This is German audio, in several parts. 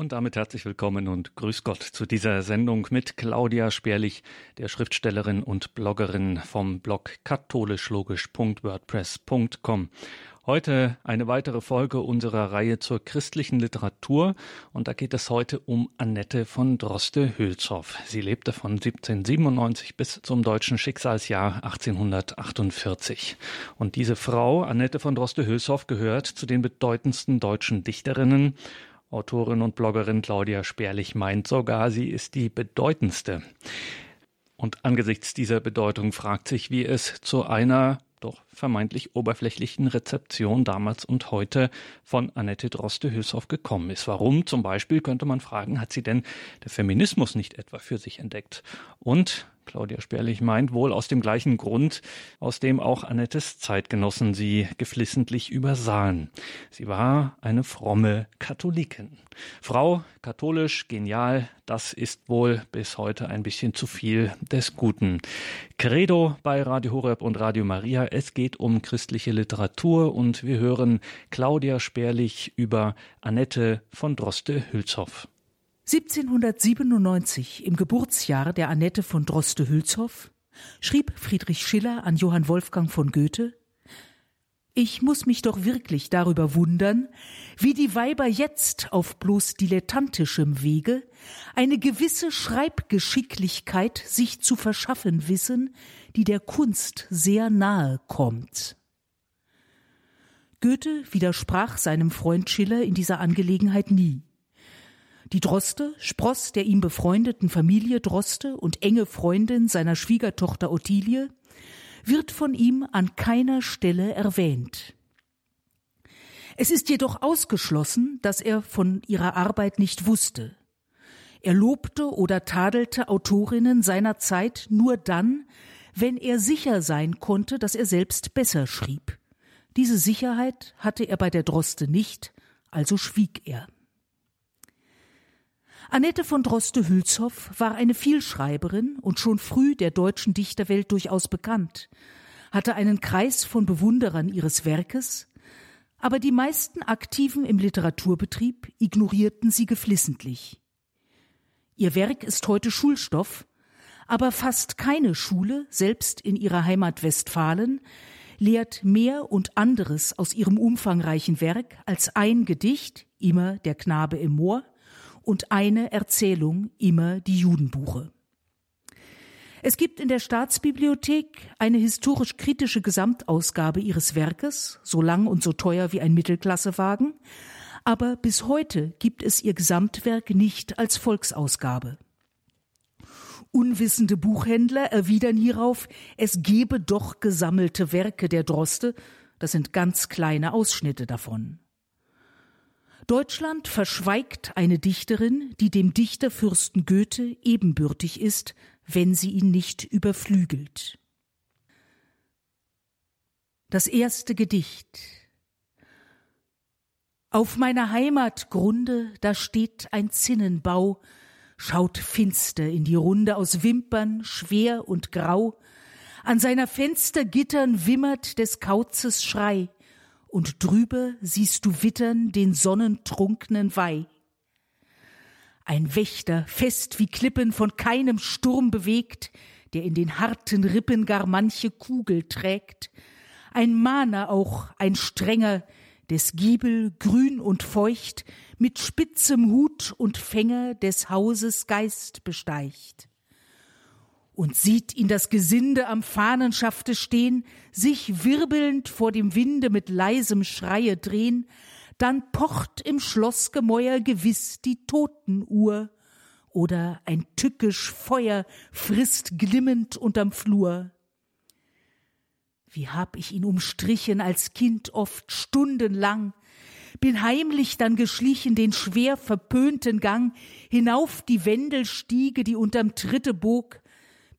Und damit herzlich willkommen und grüß Gott zu dieser Sendung mit Claudia Sperlich, der Schriftstellerin und Bloggerin vom Blog katholischlogisch.wordpress.com. Heute eine weitere Folge unserer Reihe zur christlichen Literatur und da geht es heute um Annette von Droste-Hülshoff. Sie lebte von 1797 bis zum deutschen Schicksalsjahr 1848. Und diese Frau, Annette von Droste-Hülshoff, gehört zu den bedeutendsten deutschen Dichterinnen. Autorin und Bloggerin Claudia Sperlich meint sogar, sie ist die bedeutendste. Und angesichts dieser Bedeutung fragt sich, wie es zu einer doch vermeintlich oberflächlichen Rezeption damals und heute von Annette Droste-Hülshoff gekommen ist. Warum? Zum Beispiel könnte man fragen, hat sie denn der Feminismus nicht etwa für sich entdeckt? Und Claudia Sperlich meint wohl aus dem gleichen Grund, aus dem auch Annettes Zeitgenossen sie geflissentlich übersahen. Sie war eine fromme Katholikin. Frau, katholisch, genial, das ist wohl bis heute ein bisschen zu viel des Guten. Credo bei Radio Horeb und Radio Maria. Es geht um christliche Literatur und wir hören Claudia Sperlich über Annette von Droste-Hülshoff. 1797, im Geburtsjahr der Annette von Droste-Hülshoff, schrieb Friedrich Schiller an Johann Wolfgang von Goethe: Ich muss mich doch wirklich darüber wundern, wie die Weiber jetzt auf bloß dilettantischem Wege eine gewisse Schreibgeschicklichkeit sich zu verschaffen wissen, die der Kunst sehr nahe kommt. Goethe widersprach seinem Freund Schiller in dieser Angelegenheit nie. Die Droste, Spross der ihm befreundeten Familie Droste und enge Freundin seiner Schwiegertochter Ottilie, wird von ihm an keiner Stelle erwähnt. Es ist jedoch ausgeschlossen, dass er von ihrer Arbeit nicht wusste. Er lobte oder tadelte Autorinnen seiner Zeit nur dann, wenn er sicher sein konnte, dass er selbst besser schrieb. Diese Sicherheit hatte er bei der Droste nicht, also schwieg er. Annette von Droste-Hülshoff war eine Vielschreiberin und schon früh der deutschen Dichterwelt durchaus bekannt, hatte einen Kreis von Bewunderern ihres Werkes, aber die meisten Aktiven im Literaturbetrieb ignorierten sie geflissentlich. Ihr Werk ist heute Schulstoff, aber fast keine Schule, selbst in ihrer Heimat Westfalen, lehrt mehr und anderes aus ihrem umfangreichen Werk als ein Gedicht, immer Der Knabe im Moor, und eine Erzählung, immer Die Judenbuche. Es gibt in der Staatsbibliothek eine historisch-kritische Gesamtausgabe ihres Werkes, so lang und so teuer wie ein Mittelklassewagen, aber bis heute gibt es ihr Gesamtwerk nicht als Volksausgabe. Unwissende Buchhändler erwidern hierauf, es gebe doch gesammelte Werke der Droste, das sind ganz kleine Ausschnitte davon. Deutschland verschweigt eine Dichterin, die dem Dichterfürsten Goethe ebenbürtig ist, wenn sie ihn nicht überflügelt. Das erste Gedicht. Auf meiner Heimatgrunde, da steht ein Zinnenbau, schaut finster in die Runde aus Wimpern, schwer und grau. An seiner Fenstergittern wimmert des Kauzes Schrei. Und drüber siehst du wittern den sonnentrunknen Weih. Ein Wächter, fest wie Klippen, von keinem Sturm bewegt, der in den harten Rippen gar manche Kugel trägt. Ein Mahner auch, ein Strenger, des Giebel grün und feucht, mit spitzem Hut und Fänger des Hauses Geist besteigt. Und sieht ihn das Gesinde am Fahnenschafte stehen, sich wirbelnd vor dem Winde mit leisem Schreie drehen, dann pocht im Schlossgemäuer gewiss die Totenuhr, oder ein tückisch Feuer frisst glimmend unterm Flur. Wie hab ich ihn umstrichen als Kind oft stundenlang, bin heimlich dann geschlichen den schwer verpönten Gang, hinauf die Wendelstiege, die unterm Tritte bog,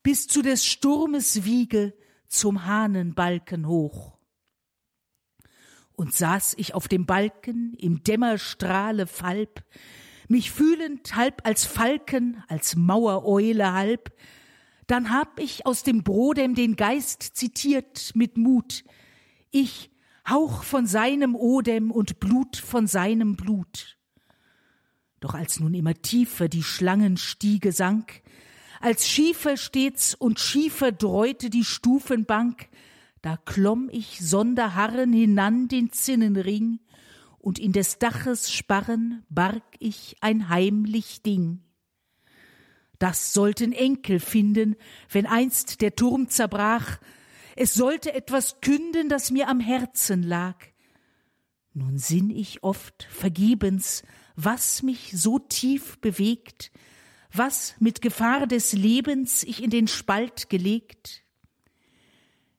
bis zu des Sturmes Wiege zum Hahnenbalken hoch. Und saß ich auf dem Balken im Dämmerstrahle falb, mich fühlend halb als Falken, als Mauereule halb, dann hab ich aus dem Brodem den Geist zitiert mit Mut, ich, Hauch von seinem Odem und Blut von seinem Blut. Doch als nun immer tiefer die Schlangenstiege sank, als schiefer stets und schiefer dräute die Stufenbank, da klomm ich sonderharren hinan den Zinnenring, und in des Daches Sparren barg ich ein heimlich Ding. Das sollten Enkel finden, wenn einst der Turm zerbrach, es sollte etwas künden, das mir am Herzen lag. Nun sinn ich oft vergebens, was mich so tief bewegt, was mit Gefahr des Lebens ich in den Spalt gelegt.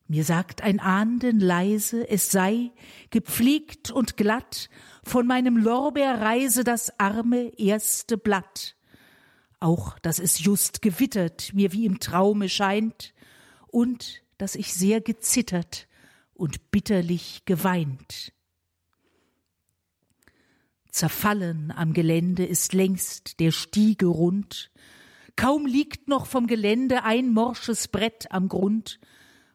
Mir sagt ein Ahnden leise, es sei, gepflegt und glatt, von meinem Lorbeer reise das arme erste Blatt. Auch, dass es just gewittert, mir wie im Traume scheint, und dass ich sehr gezittert und bitterlich geweint. Zerfallen am Gelände ist längst der Stiege rund, kaum liegt noch vom Gelände ein morsches Brett am Grund,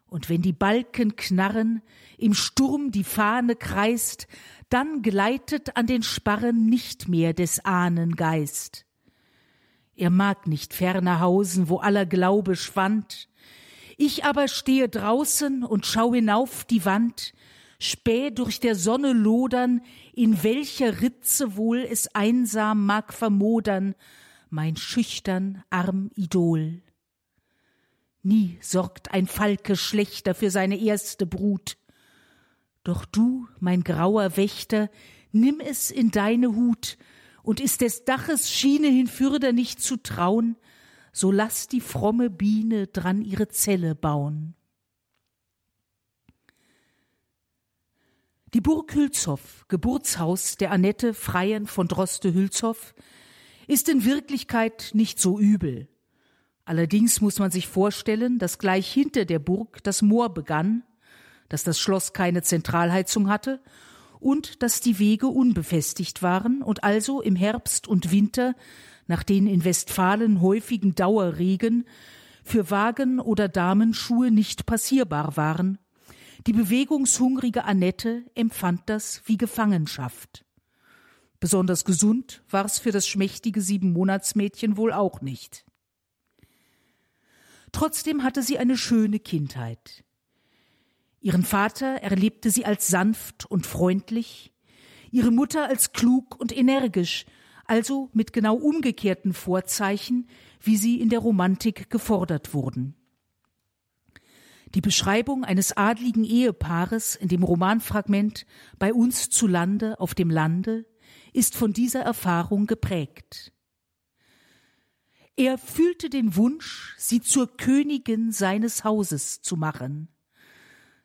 und wenn die Balken knarren, im Sturm die Fahne kreist, dann gleitet an den Sparren nicht mehr des Ahnengeist. Er mag nicht ferner hausen, wo aller Glaube schwand, ich aber stehe draußen und schau hinauf die Wand, späh durch der Sonne lodern, in welcher Ritze wohl es einsam mag vermodern, mein schüchtern arm Idol. Nie sorgt ein Falke schlechter für seine erste Brut. Doch du, mein grauer Wächter, nimm es in deine Hut, und ist des Daches Schiene hinfürder nicht zu trauen, so lass die fromme Biene dran ihre Zelle bauen. Die Burg Hülshoff, Geburtshaus der Annette Freien von Droste-Hülshoff, ist in Wirklichkeit nicht so übel. Allerdings muss man sich vorstellen, dass gleich hinter der Burg das Moor begann, dass das Schloss keine Zentralheizung hatte und dass die Wege unbefestigt waren und also im Herbst und Winter, nach den in Westfalen häufigen Dauerregen, für Wagen oder Damenschuhe nicht passierbar waren. Die bewegungshungrige Annette empfand das wie Gefangenschaft. Besonders gesund war es für das schmächtige 7-Monats-Mädchen wohl auch nicht. Trotzdem hatte sie eine schöne Kindheit. Ihren Vater erlebte sie als sanft und freundlich, ihre Mutter als klug und energisch, also mit genau umgekehrten Vorzeichen, wie sie in der Romantik gefordert wurden. Die Beschreibung eines adligen Ehepaares in dem Romanfragment »Bei uns zu Lande auf dem Lande« ist von dieser Erfahrung geprägt. Er fühlte den Wunsch, sie zur Königin seines Hauses zu machen.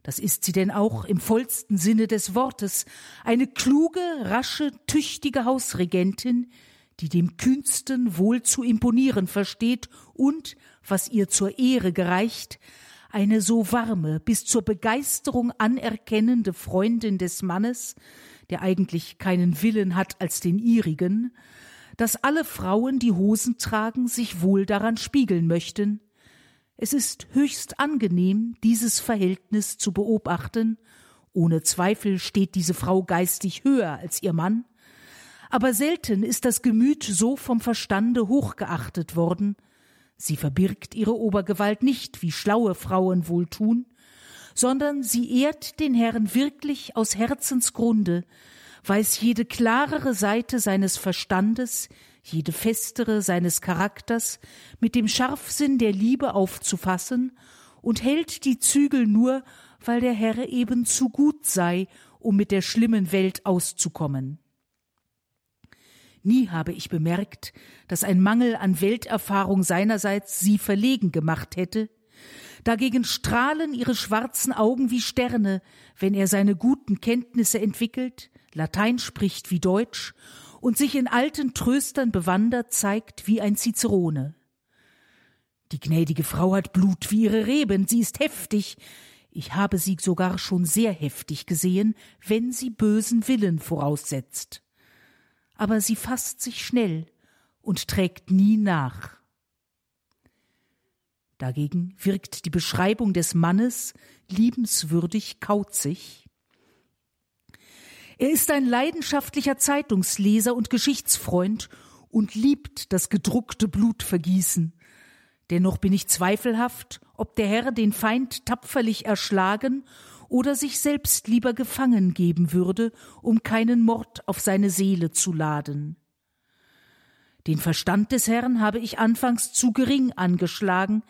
Das ist sie denn auch im vollsten Sinne des Wortes, eine kluge, rasche, tüchtige Hausregentin, die dem Kühnsten wohl zu imponieren versteht und, was ihr zur Ehre gereicht, eine so warme, bis zur Begeisterung anerkennende Freundin des Mannes, der eigentlich keinen Willen hat als den ihrigen, dass alle Frauen, die Hosen tragen, sich wohl daran spiegeln möchten. Es ist höchst angenehm, dieses Verhältnis zu beobachten. Ohne Zweifel steht diese Frau geistig höher als ihr Mann. Aber selten ist das Gemüt so vom Verstande hochgeachtet worden. Sie verbirgt ihre Obergewalt nicht, wie schlaue Frauen wohl tun, sondern sie ehrt den Herrn wirklich aus Herzensgrunde, weiß jede klarere Seite seines Verstandes, jede festere seines Charakters mit dem Scharfsinn der Liebe aufzufassen und hält die Zügel nur, weil der Herr eben zu gut sei, um mit der schlimmen Welt auszukommen. Nie habe ich bemerkt, dass ein Mangel an Welterfahrung seinerseits sie verlegen gemacht hätte. Dagegen strahlen ihre schwarzen Augen wie Sterne, wenn er seine guten Kenntnisse entwickelt, Latein spricht wie Deutsch und sich in alten Tröstern bewandert zeigt wie ein Cicerone. Die gnädige Frau hat Blut wie ihre Reben, sie ist heftig. Ich habe sie sogar schon sehr heftig gesehen, wenn sie bösen Willen voraussetzt. Aber sie fasst sich schnell und trägt nie nach. Dagegen wirkt die Beschreibung des Mannes liebenswürdig kauzig. Er ist ein leidenschaftlicher Zeitungsleser und Geschichtsfreund und liebt das gedruckte Blutvergießen. Dennoch bin ich zweifelhaft, ob der Herr den Feind tapferlich erschlagen oder sich selbst lieber gefangen geben würde, um keinen Mord auf seine Seele zu laden. Den Verstand des Herrn habe ich anfangs zu gering angeschlagen.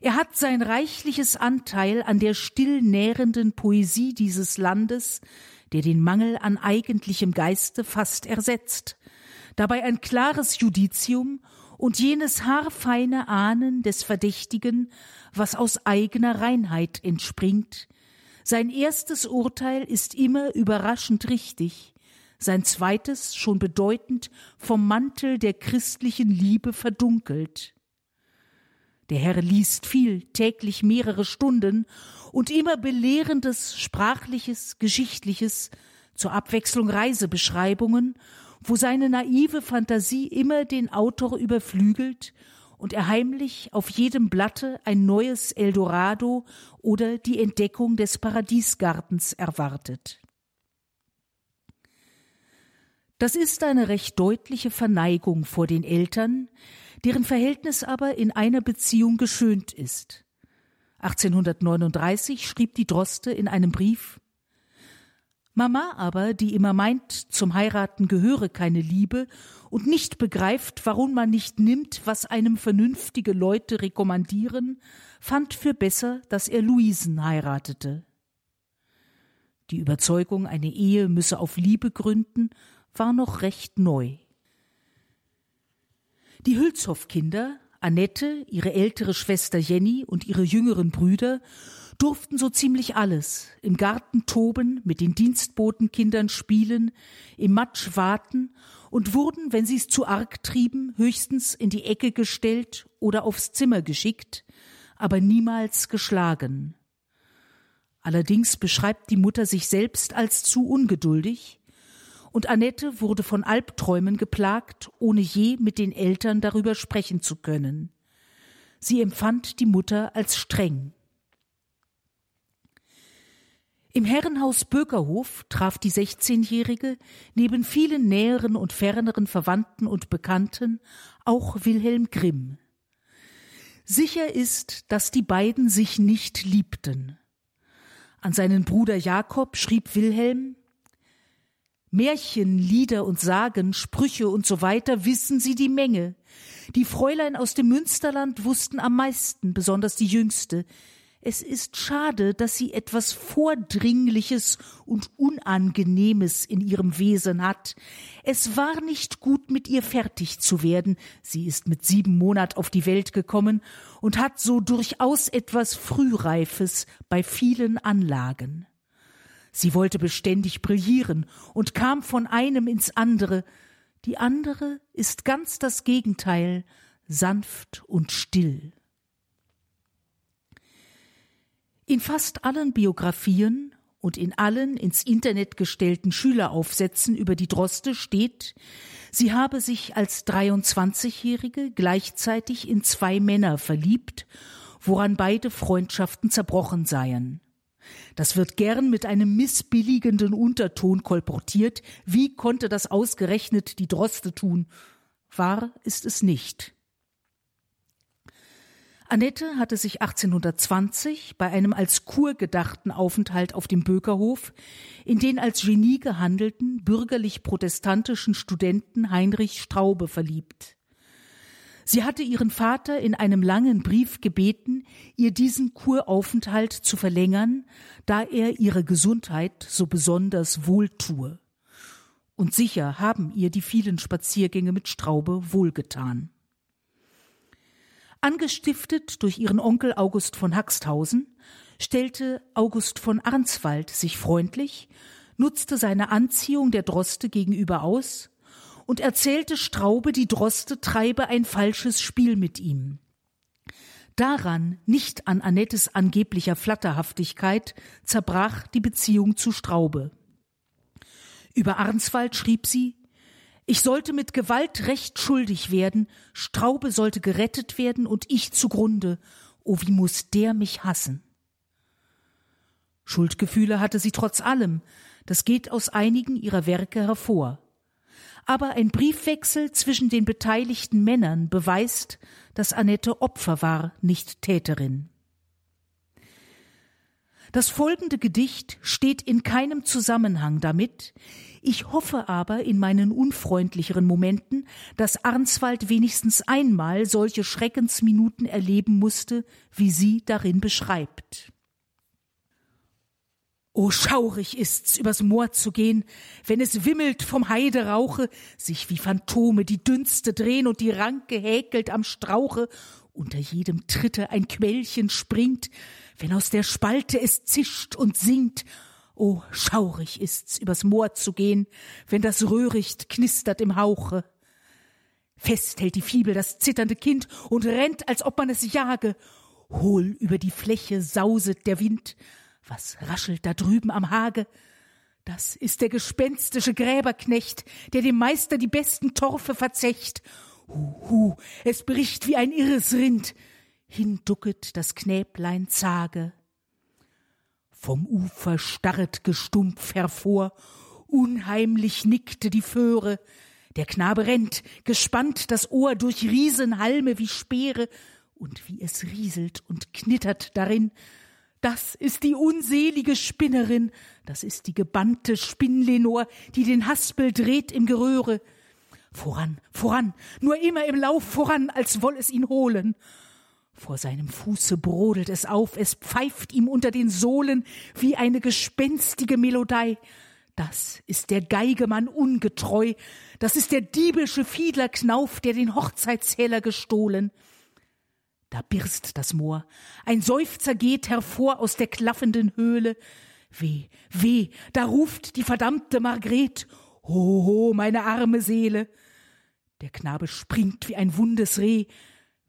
Er hat sein reichliches Anteil an der still nährenden Poesie dieses Landes, der den Mangel an eigentlichem Geiste fast ersetzt. Dabei ein klares Judizium und jenes haarfeine Ahnen des Verdächtigen, was aus eigener Reinheit entspringt. Sein erstes Urteil ist immer überraschend richtig, sein zweites schon bedeutend vom Mantel der christlichen Liebe verdunkelt. Der Herr liest viel, täglich mehrere Stunden und immer Belehrendes, Sprachliches, Geschichtliches, zur Abwechslung Reisebeschreibungen, wo seine naive Fantasie immer den Autor überflügelt und er heimlich auf jedem Blatte ein neues Eldorado oder die Entdeckung des Paradiesgartens erwartet. Das ist eine recht deutliche Verneigung vor den Eltern, deren Verhältnis aber in einer Beziehung geschönt ist. 1839 schrieb die Droste in einem Brief: Mama aber, die immer meint, zum Heiraten gehöre keine Liebe und nicht begreift, warum man nicht nimmt, was einem vernünftige Leute rekommandieren, fand für besser, dass er Luisen heiratete. Die Überzeugung, eine Ehe müsse auf Liebe gründen, war noch recht neu. Die Hülshoff-Kinder, Annette, ihre ältere Schwester Jenny und ihre jüngeren Brüder, durften so ziemlich alles: im Garten toben, mit den Dienstbotenkindern spielen, im Matsch waten und wurden, wenn sie es zu arg trieben, höchstens in die Ecke gestellt oder aufs Zimmer geschickt, aber niemals geschlagen. Allerdings beschreibt die Mutter sich selbst als zu ungeduldig, und Annette wurde von Albträumen geplagt, ohne je mit den Eltern darüber sprechen zu können. Sie empfand die Mutter als streng. Im Herrenhaus Bökerhof traf die 16-Jährige neben vielen näheren und ferneren Verwandten und Bekannten auch Wilhelm Grimm. Sicher ist, dass die beiden sich nicht liebten. An seinen Bruder Jakob schrieb Wilhelm: Märchen, Lieder und Sagen, Sprüche und so weiter wissen sie die Menge. Die Fräulein aus dem Münsterland wussten am meisten, besonders die Jüngste. Es ist schade, dass sie etwas Vordringliches und Unangenehmes in ihrem Wesen hat. Es war nicht gut, mit ihr fertig zu werden. Sie ist mit 7 Monaten auf die Welt gekommen und hat so durchaus etwas Frühreifes bei vielen Anlagen. Sie wollte beständig brillieren und kam von einem ins andere. Die andere ist ganz das Gegenteil, sanft und still. In fast allen Biografien und in allen ins Internet gestellten Schüleraufsätzen über die Droste steht, sie habe sich als 23-Jährige gleichzeitig in 2 Männer verliebt, woran beide Freundschaften zerbrochen seien. Das wird gern mit einem missbilligenden Unterton kolportiert. Wie konnte das ausgerechnet die Droste tun? Wahr ist es nicht. Annette hatte sich 1820 bei einem als Kur gedachten Aufenthalt auf dem Bökerhof in den als Genie gehandelten bürgerlich-protestantischen Studenten Heinrich Straube verliebt. Sie hatte ihren Vater in einem langen Brief gebeten, ihr diesen Kuraufenthalt zu verlängern, da er ihrer Gesundheit so besonders wohltue. Und sicher haben ihr die vielen Spaziergänge mit Straube wohlgetan. Angestiftet durch ihren Onkel August von Haxthausen, stellte August von Arnswald sich freundlich, nutzte seine Anziehung der Droste gegenüber aus und erzählte Straube, die Droste treibe ein falsches Spiel mit ihm. Daran, nicht an Annettes angeblicher Flatterhaftigkeit, zerbrach die Beziehung zu Straube. Über Arnswald schrieb sie: Ich sollte mit Gewalt recht schuldig werden, Straube sollte gerettet werden und ich zugrunde. Oh, wie muss der mich hassen? Schuldgefühle hatte sie trotz allem, das geht aus einigen ihrer Werke hervor. aber ein Briefwechsel zwischen den beteiligten Männern beweist, dass Annette Opfer war, nicht Täterin. Das folgende Gedicht steht in keinem Zusammenhang damit. Ich hoffe aber in meinen unfreundlicheren Momenten, dass Arnswald wenigstens einmal solche Schreckensminuten erleben musste, wie sie darin beschreibt. O schaurig ist's, übers Moor zu gehen, wenn es wimmelt vom Heiderauche, sich wie Phantome die Dünste drehn und die Ranke häkelt am Strauche, unter jedem Tritte ein Quellchen springt, wenn aus der Spalte es zischt und singt. O schaurig ist's, übers Moor zu gehen, wenn das Röhricht knistert im Hauche. Fest hält die Fibel das zitternde Kind und rennt, als ob man es jage. Hohl über die Fläche sauset der Wind, was raschelt da drüben am Hage? Das ist der gespenstische Gräberknecht, der dem Meister die besten Torfe verzecht. Hu, es bricht wie ein irres Rind, hinducket das Knäblein zage. Vom Ufer starret gestumpf hervor, unheimlich nickte die Föhre. Der Knabe rennt, gespannt das Ohr durch Riesenhalme wie Speere, und wie es rieselt und knittert darin. Das ist die unselige Spinnerin, das ist die gebannte Spinnlenor, die den Haspel dreht im Geröhre. Voran, voran, nur immer im Lauf voran, als woll es ihn holen. Vor seinem Fuße brodelt es auf, es pfeift ihm unter den Sohlen wie eine gespenstige Melodei. Das ist der Geigemann ungetreu, das ist der diebische Fiedlerknauf, der den Hochzeitsheller gestohlen. Da birst das Moor, ein Seufzer geht hervor aus der klaffenden Höhle. Weh, weh, da ruft die verdammte Margret, ho, ho, meine arme Seele. Der Knabe springt wie ein wundes Reh,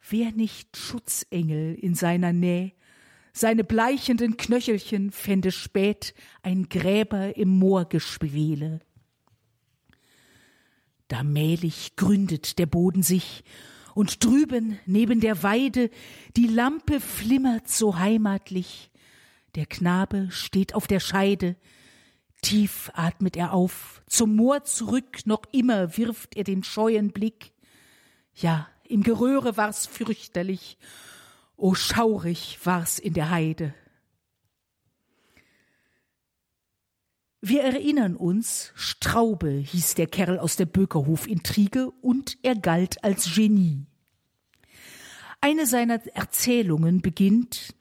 wär nicht Schutzengel in seiner Nähe. Seine bleichenden Knöchelchen fände spät ein Gräber im Moorgeschwele. Da mählich gründet der Boden sich, und drüben neben der Weide die Lampe flimmert so heimatlich. Der Knabe steht auf der Scheide, tief atmet er auf, zum Moor zurück noch immer wirft er den scheuen Blick. Ja, im Geröhre war's fürchterlich, o schaurig war's in der Heide. Wir erinnern uns, Straube hieß der Kerl aus der Bökerhof-Intrige und er galt als Genie. Eine seiner Erzählungen beginnt: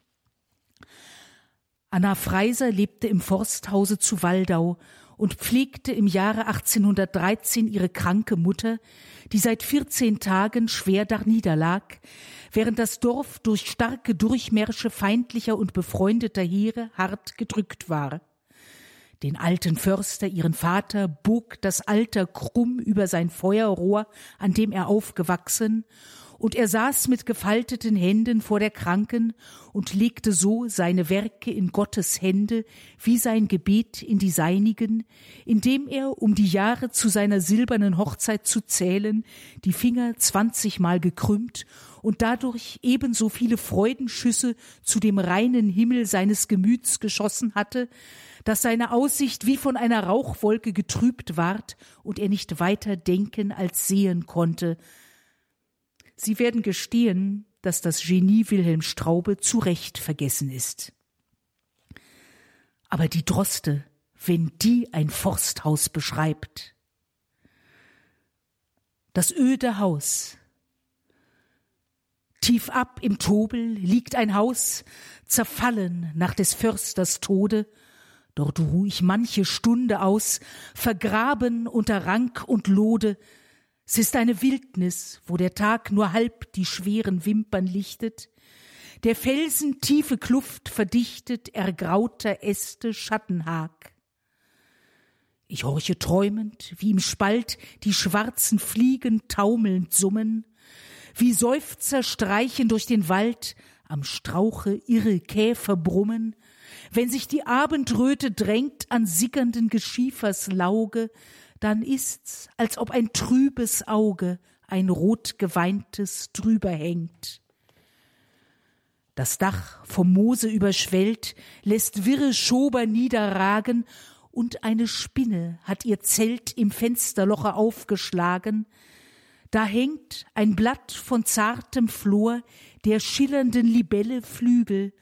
Anna Freiser lebte im Forsthause zu Waldau und pflegte im Jahre 1813 ihre kranke Mutter, die seit 14 Tagen schwer darniederlag, während das Dorf durch starke Durchmärsche feindlicher und befreundeter Heere hart gedrückt war. Den alten Förster, ihren Vater, bog das Alter krumm über sein Feuerrohr, an dem er aufgewachsen, und er saß mit gefalteten Händen vor der Kranken und legte so seine Werke in Gottes Hände, wie sein Gebet in die seinigen, indem er, um die Jahre zu seiner silbernen Hochzeit zu zählen, die Finger 20-mal gekrümmt und dadurch ebenso viele Freudenschüsse zu dem reinen Himmel seines Gemüts geschossen hatte, dass seine Aussicht wie von einer Rauchwolke getrübt ward und er nicht weiter denken als sehen konnte. Sie werden gestehen, dass das Genie Wilhelm Straube zu Recht vergessen ist. Aber die Droste, wenn die ein Forsthaus beschreibt. Das öde Haus. Tief ab im Tobel liegt ein Haus, zerfallen nach des Försters Tode. Dort ruh ich manche Stunde aus, vergraben unter Rank und Lode. Es ist eine Wildnis, wo der Tag nur halb die schweren Wimpern lichtet, der Felsen tiefe Kluft verdichtet, ergrauter Äste Schattenhag. Ich horche träumend, wie im Spalt die schwarzen Fliegen taumelnd summen, wie Seufzer streichen durch den Wald, am Strauche irre Käfer brummen, wenn sich die Abendröte drängt an sickernden Geschiefers Lauge, dann ist's, als ob ein trübes Auge ein rotgeweintes drüber hängt. Das Dach vom Moose überschwellt, lässt wirre Schober niederragen und eine Spinne hat ihr Zelt im Fensterloche aufgeschlagen. Da hängt ein Blatt von zartem Flor der schillernden Libelle Flügel,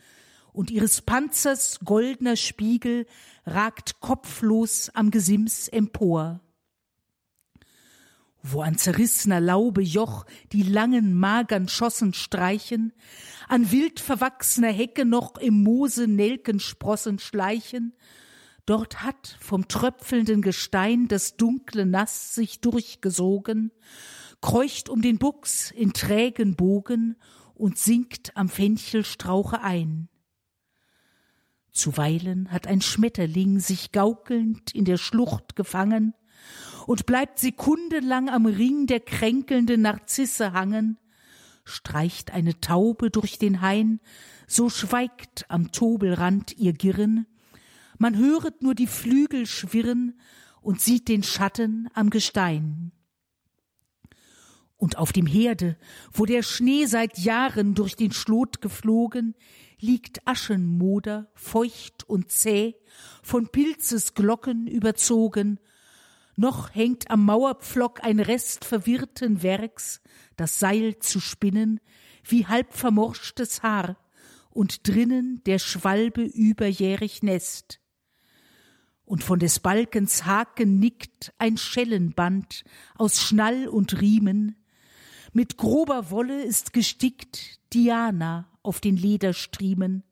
und ihres Panzers goldener Spiegel ragt kopflos am Gesims empor. Wo an zerrissener Laube Joch die langen, magern Schossen streichen, an wild verwachsener Hecke noch im Moose Nelkensprossen schleichen, dort hat vom tröpfelnden Gestein das dunkle Nass sich durchgesogen, kreucht um den Buchs in trägen Bogen und sinkt am Fenchelstrauche ein. Zuweilen hat ein Schmetterling sich gaukelnd in der Schlucht gefangen und bleibt sekundenlang am Ring der kränkelnden Narzisse hangen, streicht eine Taube durch den Hain, so schweigt am Tobelrand ihr Girren, man höret nur die Flügel schwirren und sieht den Schatten am Gestein. Und auf dem Herde, wo der Schnee seit Jahren durch den Schlot geflogen, liegt Aschenmoder, feucht und zäh, von Pilzesglocken überzogen. Noch hängt am Mauerpflock ein Rest verwirrten Werks, das Seil zu spinnen, wie halb vermorschtes Haar, und drinnen der Schwalbe überjährig Nest. Und von des Balkens Haken nickt ein Schellenband aus Schnall und Riemen, mit grober Wolle ist gestickt Diana auf den Lederstriemen.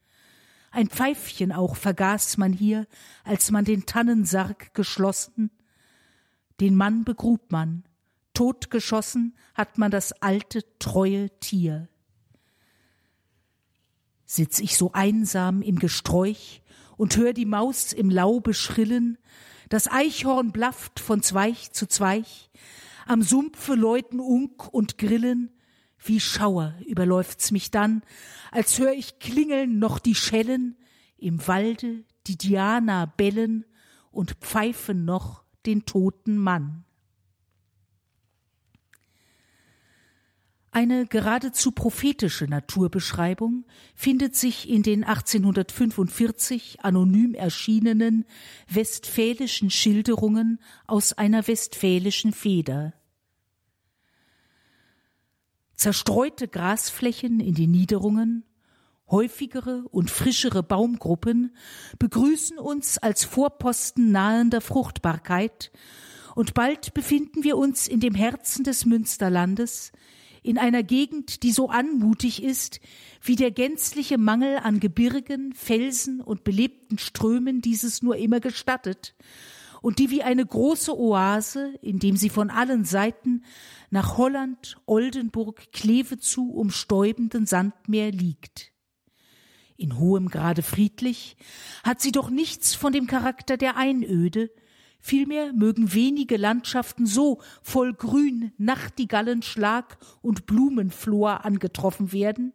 Ein Pfeifchen auch vergaß man hier, als man den Tannensarg geschlossen. Den Mann begrub man, totgeschossen hat man das alte, treue Tier. Sitz ich so einsam im Gesträuch und hör die Maus im Laube schrillen, das Eichhorn blafft von Zweig zu Zweig, am Sumpfe läuten Unk und Grillen, wie Schauer überläuft's mich dann, als hör ich klingeln noch die Schellen, im Walde die Diana bellen und pfeifen noch den toten Mann. Eine geradezu prophetische Naturbeschreibung findet sich in den 1845 anonym erschienenen westfälischen Schilderungen aus einer westfälischen Feder. Zerstreute Grasflächen in den Niederungen, häufigere und frischere Baumgruppen begrüßen uns als Vorposten nahender Fruchtbarkeit, und bald befinden wir uns in dem Herzen des Münsterlandes, in einer Gegend, die so anmutig ist, wie der gänzliche Mangel an Gebirgen, Felsen und belebten Strömen dieses nur immer gestattet, und die wie eine große Oase, indem sie von allen Seiten nach Holland, Oldenburg, Kleve zu umstäubenden Sandmeer liegt. In hohem Grade friedlich, hat sie doch nichts von dem Charakter der Einöde. Vielmehr mögen wenige Landschaften so voll Grün, Nachtigallenschlag und Blumenflor angetroffen werden,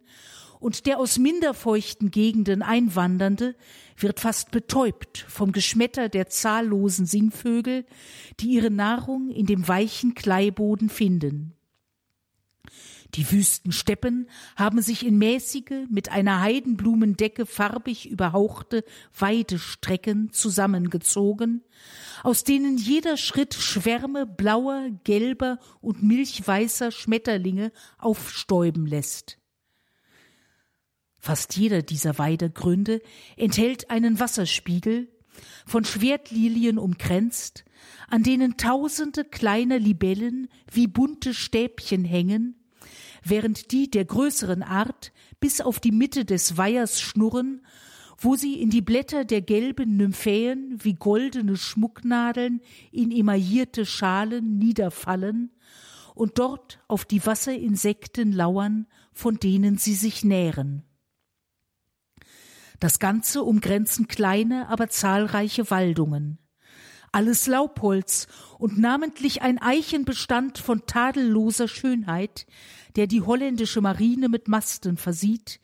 und der aus minder feuchten Gegenden Einwandernde wird fast betäubt vom Geschmetter der zahllosen Singvögel, die ihre Nahrung in dem weichen Kleiboden finden. Die wüsten Steppen haben sich in mäßige, mit einer Heidenblumendecke farbig überhauchte Weidestrecken zusammengezogen, aus denen jeder Schritt Schwärme blauer, gelber und milchweißer Schmetterlinge aufstäuben lässt. Fast jeder dieser Weidegründe enthält einen Wasserspiegel, von Schwertlilien umkränzt, an denen tausende kleine Libellen wie bunte Stäbchen hängen, während die der größeren Art bis auf die Mitte des Weihers schnurren, wo sie in die Blätter der gelben Nymphäen wie goldene Schmucknadeln in emaillierte Schalen niederfallen und dort auf die Wasserinsekten lauern, von denen sie sich nähren. Das Ganze umgrenzen kleine, aber zahlreiche Waldungen. Alles Laubholz und namentlich ein Eichenbestand von tadelloser Schönheit, der die holländische Marine mit Masten versieht,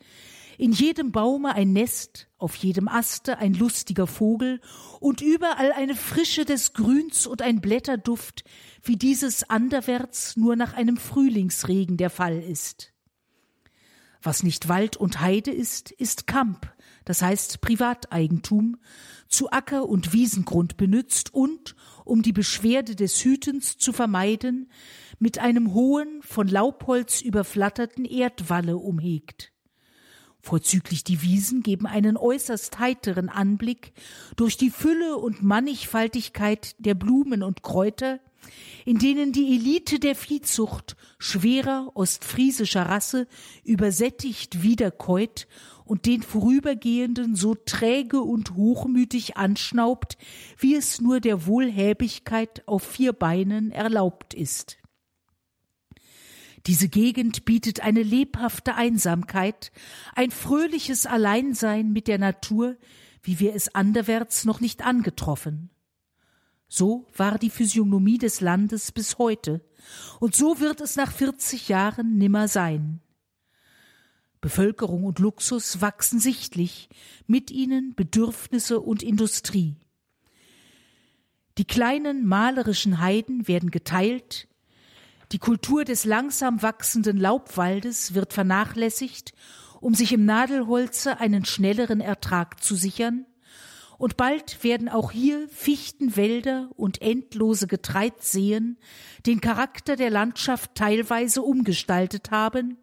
in jedem Baume ein Nest, auf jedem Aste ein lustiger Vogel und überall eine Frische des Grüns und ein Blätterduft, wie dieses anderwärts nur nach einem Frühlingsregen der Fall ist. Was nicht Wald und Heide ist, ist Kamp, das heißt Privateigentum, zu Acker- und Wiesengrund benützt und, um die Beschwerde des Hütens zu vermeiden, mit einem hohen, von Laubholz überflatterten Erdwalle umhegt. Vorzüglich die Wiesen geben einen äußerst heiteren Anblick durch die Fülle und Mannigfaltigkeit der Blumen und Kräuter, in denen die Elite der Viehzucht schwerer ostfriesischer Rasse übersättigt wiederkäut und den Vorübergehenden so träge und hochmütig anschnaubt, wie es nur der Wohlhäbigkeit auf vier Beinen erlaubt ist. Diese Gegend bietet eine lebhafte Einsamkeit, ein fröhliches Alleinsein mit der Natur, wie wir es anderwärts noch nicht angetroffen. So war die Physiognomie des Landes bis heute, und so wird es nach 40 Jahren nimmer sein. Bevölkerung und Luxus wachsen sichtlich, mit ihnen Bedürfnisse und Industrie. Die kleinen malerischen Heiden werden geteilt, die Kultur des langsam wachsenden Laubwaldes wird vernachlässigt, um sich im Nadelholze einen schnelleren Ertrag zu sichern, und bald werden auch hier Fichtenwälder und endlose Getreideseen den Charakter der Landschaft teilweise umgestaltet haben,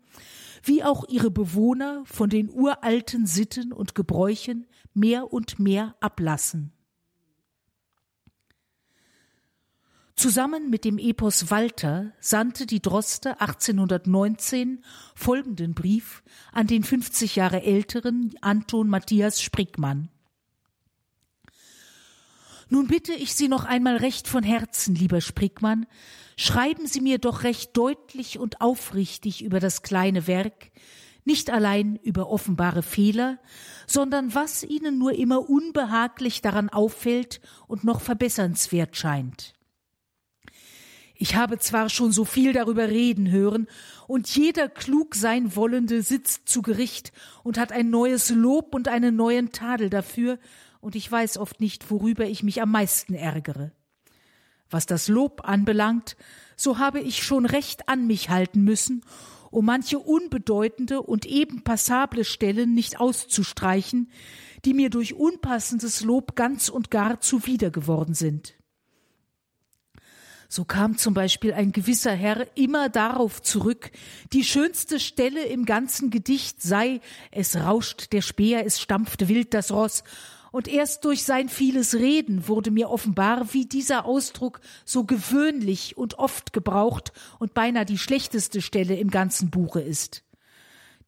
wie auch ihre Bewohner von den uralten Sitten und Gebräuchen mehr und mehr ablassen. Zusammen mit dem Epos Walter sandte die Droste 1819 folgenden Brief an den 50 Jahre älteren Anton Matthias Sprickmann. Nun bitte ich Sie noch einmal recht von Herzen, lieber Sprickmann, schreiben Sie mir doch recht deutlich und aufrichtig über das kleine Werk, nicht allein über offenbare Fehler, sondern was Ihnen nur immer unbehaglich daran auffällt und noch verbessernswert scheint. Ich habe zwar schon so viel darüber reden hören, und jeder klug sein Wollende sitzt zu Gericht und hat ein neues Lob und einen neuen Tadel dafür, und ich weiß oft nicht, worüber ich mich am meisten ärgere. Was das Lob anbelangt, so habe ich schon recht an mich halten müssen, um manche unbedeutende und eben passable Stellen nicht auszustreichen, die mir durch unpassendes Lob ganz und gar zuwider geworden sind. So kam zum Beispiel ein gewisser Herr immer darauf zurück, die schönste Stelle im ganzen Gedicht sei, es rauscht der Speer, es stampfte wild das Ross, und erst durch sein vieles Reden wurde mir offenbar, wie dieser Ausdruck so gewöhnlich und oft gebraucht und beinahe die schlechteste Stelle im ganzen Buche ist.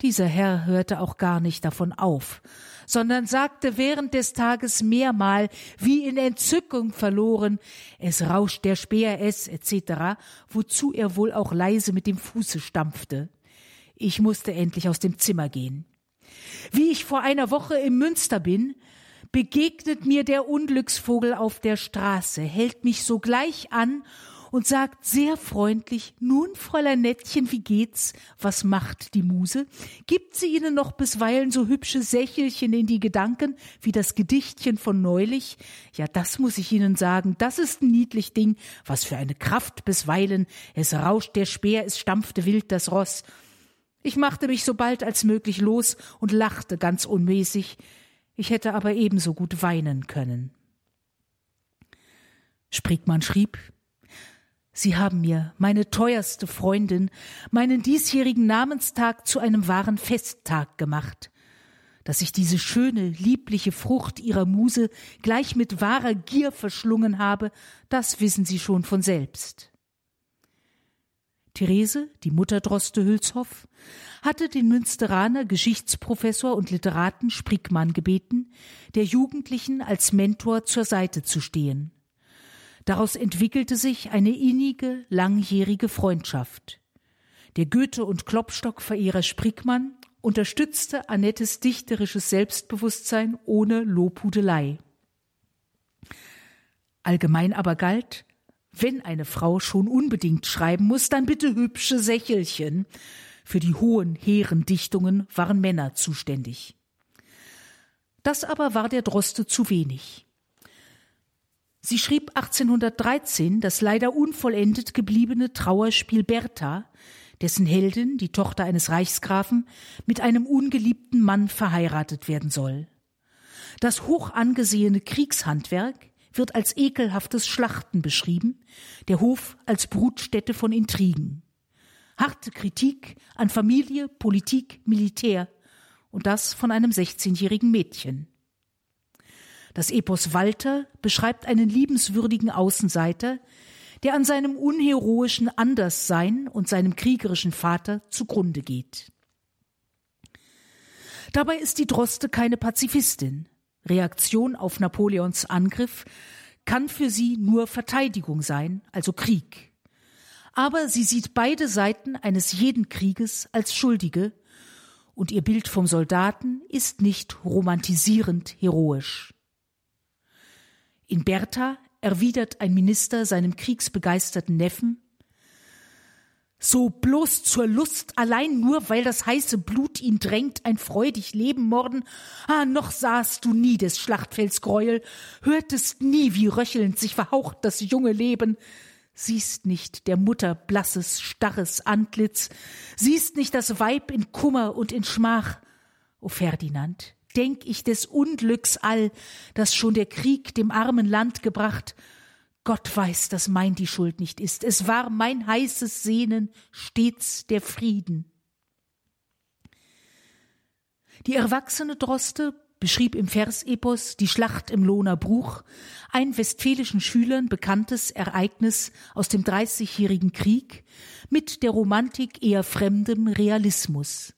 Dieser Herr hörte auch gar nicht davon auf, sondern sagte während des Tages mehrmal, wie in Entzückung verloren, es rauscht der Speer, es, etc., wozu er wohl auch leise mit dem Fuße stampfte. Ich musste endlich aus dem Zimmer gehen. Wie ich vor einer Woche im Münster bin, begegnet mir der Unglücksvogel auf der Straße, hält mich sogleich an und sagt sehr freundlich, nun, Fräulein Nettchen, wie geht's? Was macht die Muse? Gibt sie Ihnen noch bisweilen so hübsche Sächelchen in die Gedanken, wie das Gedichtchen von neulich? Ja, das muss ich Ihnen sagen, das ist ein niedlich Ding, was für eine Kraft bisweilen. Es rauscht der Speer, es stampfte wild das Ross. Ich machte mich so bald als möglich los und lachte ganz unmäßig. Ich hätte aber ebenso gut weinen können. Sprickmann schrieb: Sie haben mir, meine teuerste Freundin, meinen diesjährigen Namenstag zu einem wahren Festtag gemacht. Dass ich diese schöne, liebliche Frucht Ihrer Muse gleich mit wahrer Gier verschlungen habe, das wissen Sie schon von selbst. Therese, die Mutter Droste-Hülshoff, hatte den Münsteraner Geschichtsprofessor und Literaten Sprickmann gebeten, der Jugendlichen als Mentor zur Seite zu stehen. Daraus entwickelte sich eine innige, langjährige Freundschaft. Der Goethe- und Klopstock-Verehrer Sprickmann unterstützte Annettes dichterisches Selbstbewusstsein ohne Lobhudelei. Allgemein aber galt, wenn eine Frau schon unbedingt schreiben muss, dann bitte hübsche Sächelchen. Für die hohen, hehren Dichtungen waren Männer zuständig. Das aber war der Droste zu wenig. Sie schrieb 1813 das leider unvollendet gebliebene Trauerspiel Bertha, dessen Heldin, die Tochter eines Reichsgrafen, mit einem ungeliebten Mann verheiratet werden soll. Das hoch angesehene Kriegshandwerk wird als ekelhaftes Schlachten beschrieben, der Hof als Brutstätte von Intrigen. Harte Kritik an Familie, Politik, Militär und das von einem 16-jährigen Mädchen. Das Epos Walter beschreibt einen liebenswürdigen Außenseiter, der an seinem unheroischen Anderssein und seinem kriegerischen Vater zugrunde geht. Dabei ist die Droste keine Pazifistin. Reaktion auf Napoleons Angriff kann für sie nur Verteidigung sein, also Krieg. Aber sie sieht beide Seiten eines jeden Krieges als Schuldige und ihr Bild vom Soldaten ist nicht romantisierend heroisch. In Bertha erwidert ein Minister seinem kriegsbegeisterten Neffen: »So bloß zur Lust, allein nur, weil das heiße Blut ihn drängt, ein freudig Leben morden, noch sahst du nie des Schlachtfelds Gräuel, hörtest nie, wie röchelnd sich verhaucht das junge Leben, siehst nicht der Mutter blasses, starres Antlitz, siehst nicht das Weib in Kummer und in Schmach, o Ferdinand! Denk ich des Unglücks all, das schon der Krieg dem armen Land gebracht. Gott weiß, dass mein die Schuld nicht ist. Es war mein heißes Sehnen stets der Frieden.« Die erwachsene Droste beschrieb im Versepos die Schlacht im Lohner Bruch, ein westfälischen Schülern bekanntes Ereignis aus dem Dreißigjährigen Krieg, mit der Romantik eher fremdem Realismus.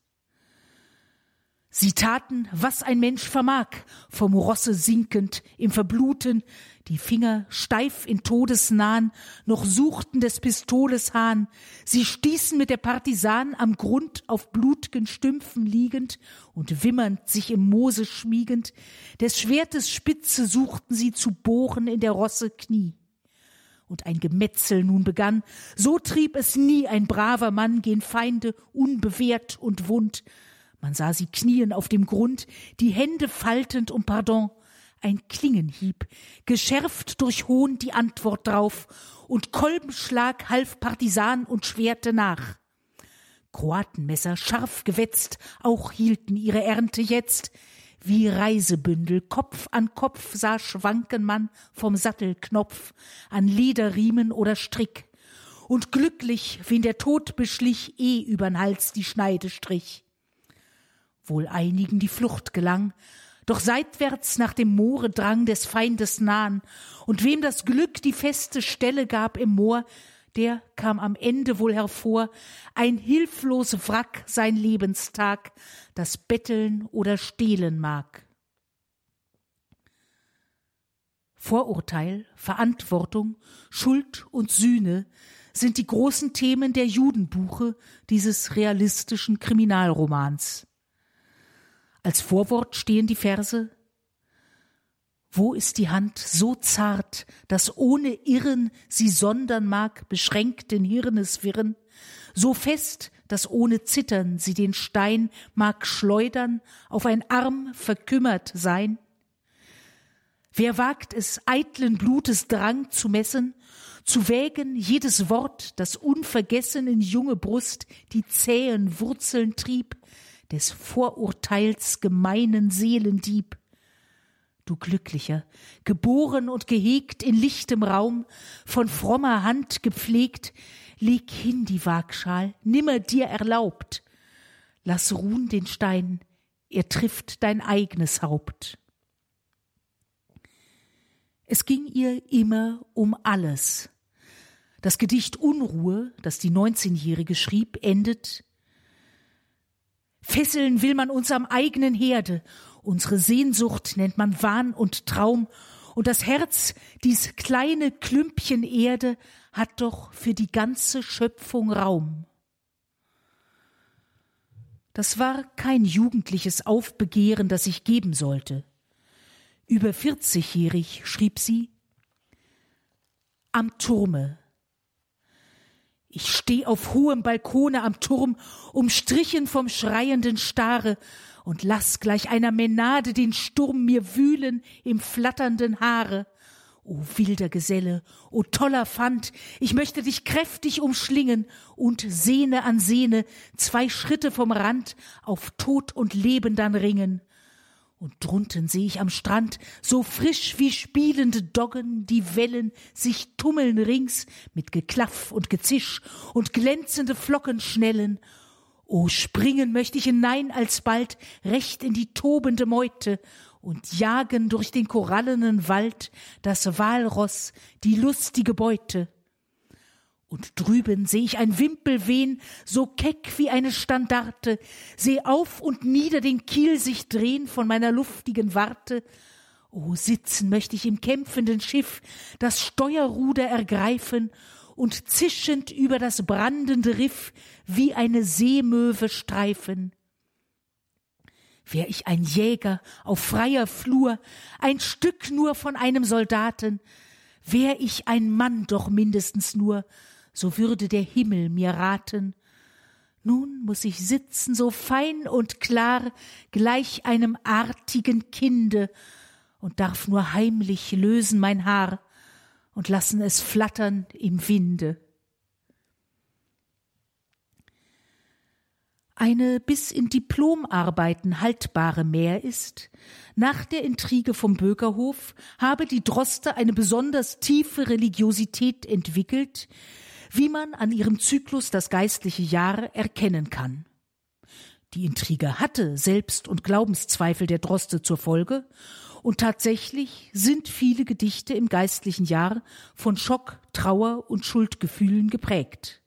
Sie taten, was ein Mensch vermag, vom Rosse sinkend, im Verbluten, die Finger steif in Todesnahen, noch suchten des Pistoles Hahn. Sie stießen mit der Partisan am Grund auf blut'gen Stümpfen liegend und wimmernd sich im Moose schmiegend, des Schwertes Spitze suchten sie zu bohren in der Rosse Knie. Und ein Gemetzel nun begann, so trieb es nie ein braver Mann gen Feinde, unbewehrt und wund. Man sah sie knien auf dem Grund, die Hände faltend um Pardon. Ein Klingenhieb, geschärft durch Hohn die Antwort drauf, und Kolbenschlag half Partisan und schwerte nach. Kroatenmesser scharf gewetzt, auch hielten ihre Ernte jetzt. Wie Reisebündel, Kopf an Kopf sah schwanken man vom Sattelknopf, an Lederriemen oder Strick. Und glücklich, wen der Tod beschlich, übern Hals die Schneide strich. Wohl einigen die Flucht gelang, doch seitwärts nach dem Moore drang des Feindes nahen, und wem das Glück die feste Stelle gab im Moor, der kam am Ende wohl hervor, ein hilflos Wrack sein Lebenstag, das betteln oder stehlen mag. Vorurteil, Verantwortung, Schuld und Sühne sind die großen Themen der Judenbuche dieses realistischen Kriminalromans. Als Vorwort stehen die Verse: »Wo ist die Hand so zart, dass ohne Irren sie sondern mag, beschränkten Hirnes Wirren, so fest, dass ohne Zittern sie den Stein mag schleudern, auf ein Arm verkümmert sein? Wer wagt es, eitlen Blutes Drang zu messen, zu wägen jedes Wort, das unvergessen in junge Brust die zähen Wurzeln trieb, des Vorurteils gemeinen Seelendieb. Du Glücklicher, geboren und gehegt in lichtem Raum, von frommer Hand gepflegt, leg hin die Waagschal, nimmer dir erlaubt. Lass ruhen den Stein, er trifft dein eigenes Haupt.« Es ging ihr immer um alles. Das Gedicht Unruhe, das die 19-Jährige schrieb, endet: »Fesseln will man uns am eigenen Herde, unsere Sehnsucht nennt man Wahn und Traum, und das Herz, dies kleine Klümpchen Erde, hat doch für die ganze Schöpfung Raum.« Das war kein jugendliches Aufbegehren, das ich geben sollte. Über 40-jährig schrieb sie: »Am Turme. Ich steh auf hohem Balkone am Turm, umstrichen vom schreienden Stare, und lass gleich einer Menade den Sturm mir wühlen im flatternden Haare. O wilder Geselle, o toller Pfand, ich möchte dich kräftig umschlingen und Sehne an Sehne, zwei Schritte vom Rand, auf Tod und Leben dann ringen. und drunten sehe ich am Strand, so frisch wie spielende Doggen, die Wellen sich tummeln rings mit Geklaff und Gezisch und glänzende Flocken schnellen. O, springen möchte ich hinein alsbald recht in die tobende Meute und jagen durch den korallenen Wald das Walross, die lustige Beute. Und drüben seh ich ein Wimpel wehen, so keck wie eine Standarte, seh auf und nieder den Kiel sich drehen von meiner luftigen Warte. O, sitzen möchte ich im kämpfenden Schiff, das Steuerruder ergreifen und zischend über das brandende Riff wie eine Seemöwe streifen. Wär ich ein Jäger auf freier Flur, ein Stück nur von einem Soldaten, wär ich ein Mann doch mindestens nur, so würde der Himmel mir raten. Nun muß ich sitzen so fein und klar, gleich einem artigen Kinde, und darf nur heimlich lösen mein Haar und lassen es flattern im Winde. Eine bis in Diplomarbeiten haltbare Mär ist, nach der Intrige vom Bökerhof habe die Droste eine besonders tiefe Religiosität entwickelt, wie man an ihrem Zyklus das geistliche Jahr erkennen kann. Die Intrige hatte Selbst- und Glaubenszweifel der Droste zur Folge, und tatsächlich sind viele Gedichte im geistlichen Jahr von Schock, Trauer und Schuldgefühlen geprägt.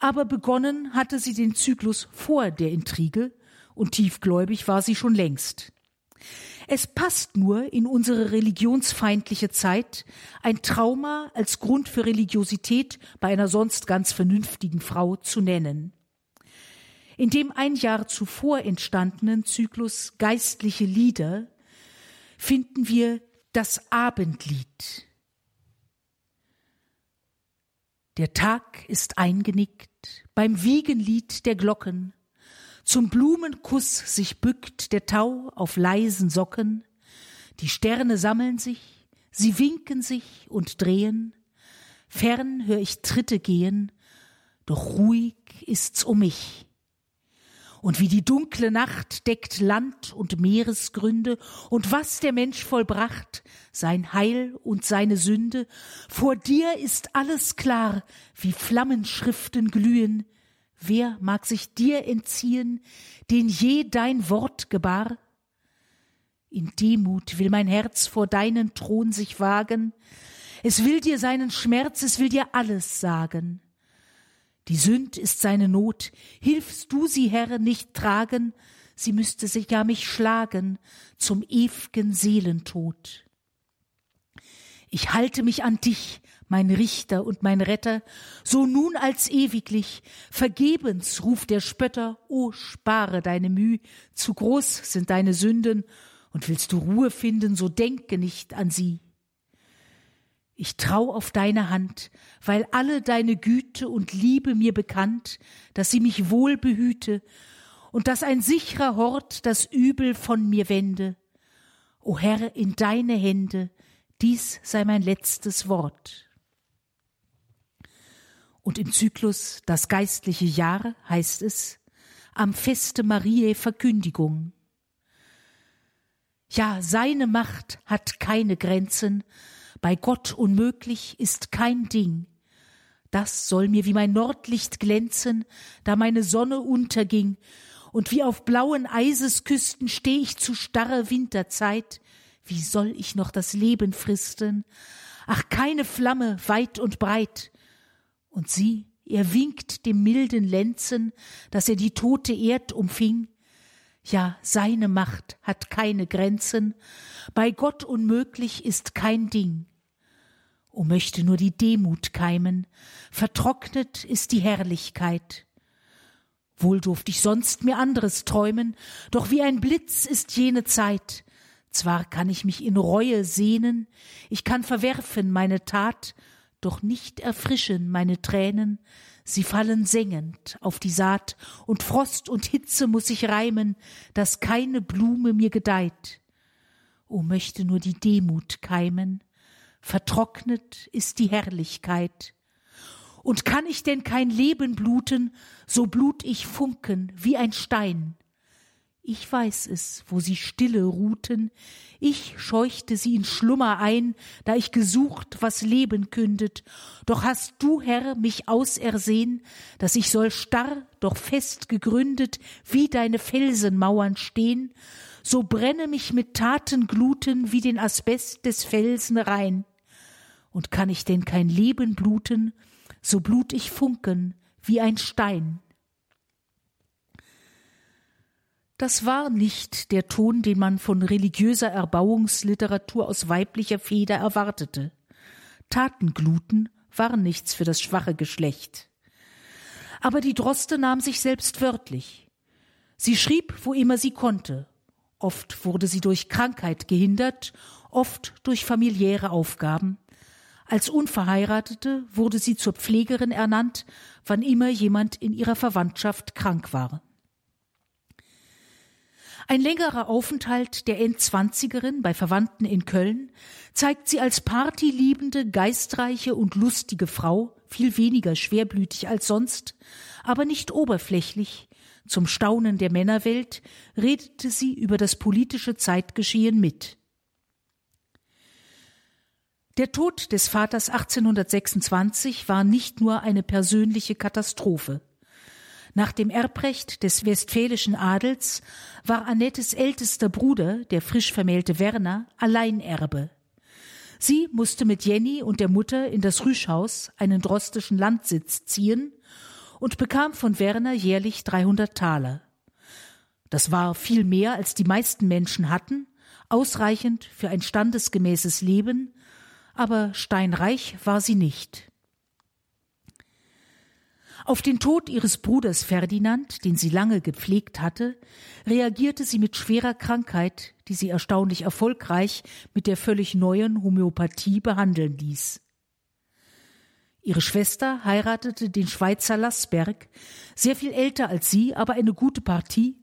Aber begonnen hatte sie den Zyklus vor der Intrige, und tiefgläubig war sie schon längst. Es passt nur in unsere religionsfeindliche Zeit ein Trauma als Grund für Religiosität bei einer sonst ganz vernünftigen Frau zu nennen. In dem ein Jahr zuvor entstandenen Zyklus Geistliche Lieder finden wir das Abendlied. Der Tag ist eingenickt beim Wiegenlied der Glocken, zum Blumenkuss sich bückt der Tau auf leisen Socken, die Sterne sammeln sich, sie winken sich und drehen, fern hör ich Tritte gehen, doch ruhig ist's um mich. Und wie die dunkle Nacht deckt Land und Meeresgründe, und was der Mensch vollbracht, sein Heil und seine Sünde, vor dir ist alles klar, wie Flammenschriften glühen. Wer mag sich dir entziehen, den je dein Wort gebar? In Demut will mein Herz vor deinen Thron sich wagen, es will dir seinen Schmerz, es will dir alles sagen. Die Sünd ist seine Not, hilfst du sie, Herr, nicht tragen, sie müsste sich ja mich schlagen zum ew'gen Seelentod. Ich halte mich an dich, mein Richter und mein Retter, so nun als ewiglich, vergebens ruft der Spötter, o spare deine Mühe, zu groß sind deine Sünden, und willst du Ruhe finden, so denke nicht an sie. Ich trau auf deine Hand, weil alle deine Güte und Liebe mir bekannt, dass sie mich wohl behüte und dass ein sicherer Hort das Übel von mir wende. O Herr, in deine Hände, dies sei mein letztes Wort. Und im Zyklus Das geistliche Jahr heißt es, am Feste Mariä Verkündigung. Ja, seine Macht hat keine Grenzen, bei Gott unmöglich ist kein Ding. Das soll mir wie mein Nordlicht glänzen, da meine Sonne unterging. Und wie auf blauen Eisesküsten steh ich zu starrer Winterzeit. Wie soll ich noch das Leben fristen? Ach, keine Flamme weit und breit. Und sieh, er winkt dem milden Lenzen, dass er die tote Erd umfing. Ja, seine Macht hat keine Grenzen, bei Gott unmöglich ist kein Ding. O möchte nur die Demut keimen, vertrocknet ist die Herrlichkeit. Wohl durft ich sonst mir anderes träumen, doch wie ein Blitz ist jene Zeit. Zwar kann ich mich in Reue sehnen, ich kann verwerfen meine Tat, doch nicht erfrischen meine Tränen, sie fallen sengend auf die Saat, und Frost und Hitze muß ich reimen, dass keine Blume mir gedeiht. O möchte nur die Demut keimen, vertrocknet ist die Herrlichkeit. Und kann ich denn kein Leben bluten, so blut ich Funken wie ein Stein. Ich weiß es, wo sie stille ruhten, ich scheuchte sie in Schlummer ein, da ich gesucht, was Leben kündet. Doch hast du, Herr, mich ausersehen, dass ich soll starr, doch fest gegründet, wie deine Felsenmauern stehen, so brenne mich mit Tatengluten wie den Asbest des Felsen rein. Und kann ich denn kein Leben bluten, so blut ich Funken wie ein Stein. Das war nicht der Ton, den man von religiöser Erbauungsliteratur aus weiblicher Feder erwartete. Tatengluten war nichts für das schwache Geschlecht. Aber die Droste nahm sich selbst wörtlich. Sie schrieb, wo immer sie konnte. Oft wurde sie durch Krankheit gehindert, oft durch familiäre Aufgaben. Als Unverheiratete wurde sie zur Pflegerin ernannt, wann immer jemand in ihrer Verwandtschaft krank war. Ein längerer Aufenthalt der Endzwanzigerin bei Verwandten in Köln zeigt sie als partyliebende, geistreiche und lustige Frau, viel weniger schwerblütig als sonst, aber nicht oberflächlich. Zum Staunen der Männerwelt redete sie über das politische Zeitgeschehen mit. Der Tod des Vaters 1826 war nicht nur eine persönliche Katastrophe. Nach dem Erbrecht des westfälischen Adels war Annettes ältester Bruder, der frisch vermählte Werner, Alleinerbe. Sie musste mit Jenny und der Mutter in das Rüschhaus, einen drostischen Landsitz, ziehen und bekam von Werner jährlich 300 Taler. Das war viel mehr, als die meisten Menschen hatten, ausreichend für ein standesgemäßes Leben, aber steinreich war sie nicht. Auf den Tod ihres Bruders Ferdinand, den sie lange gepflegt hatte, reagierte sie mit schwerer Krankheit, die sie erstaunlich erfolgreich mit der völlig neuen Homöopathie behandeln ließ. Ihre Schwester heiratete den Schweizer Lassberg, sehr viel älter als sie, aber eine gute Partie,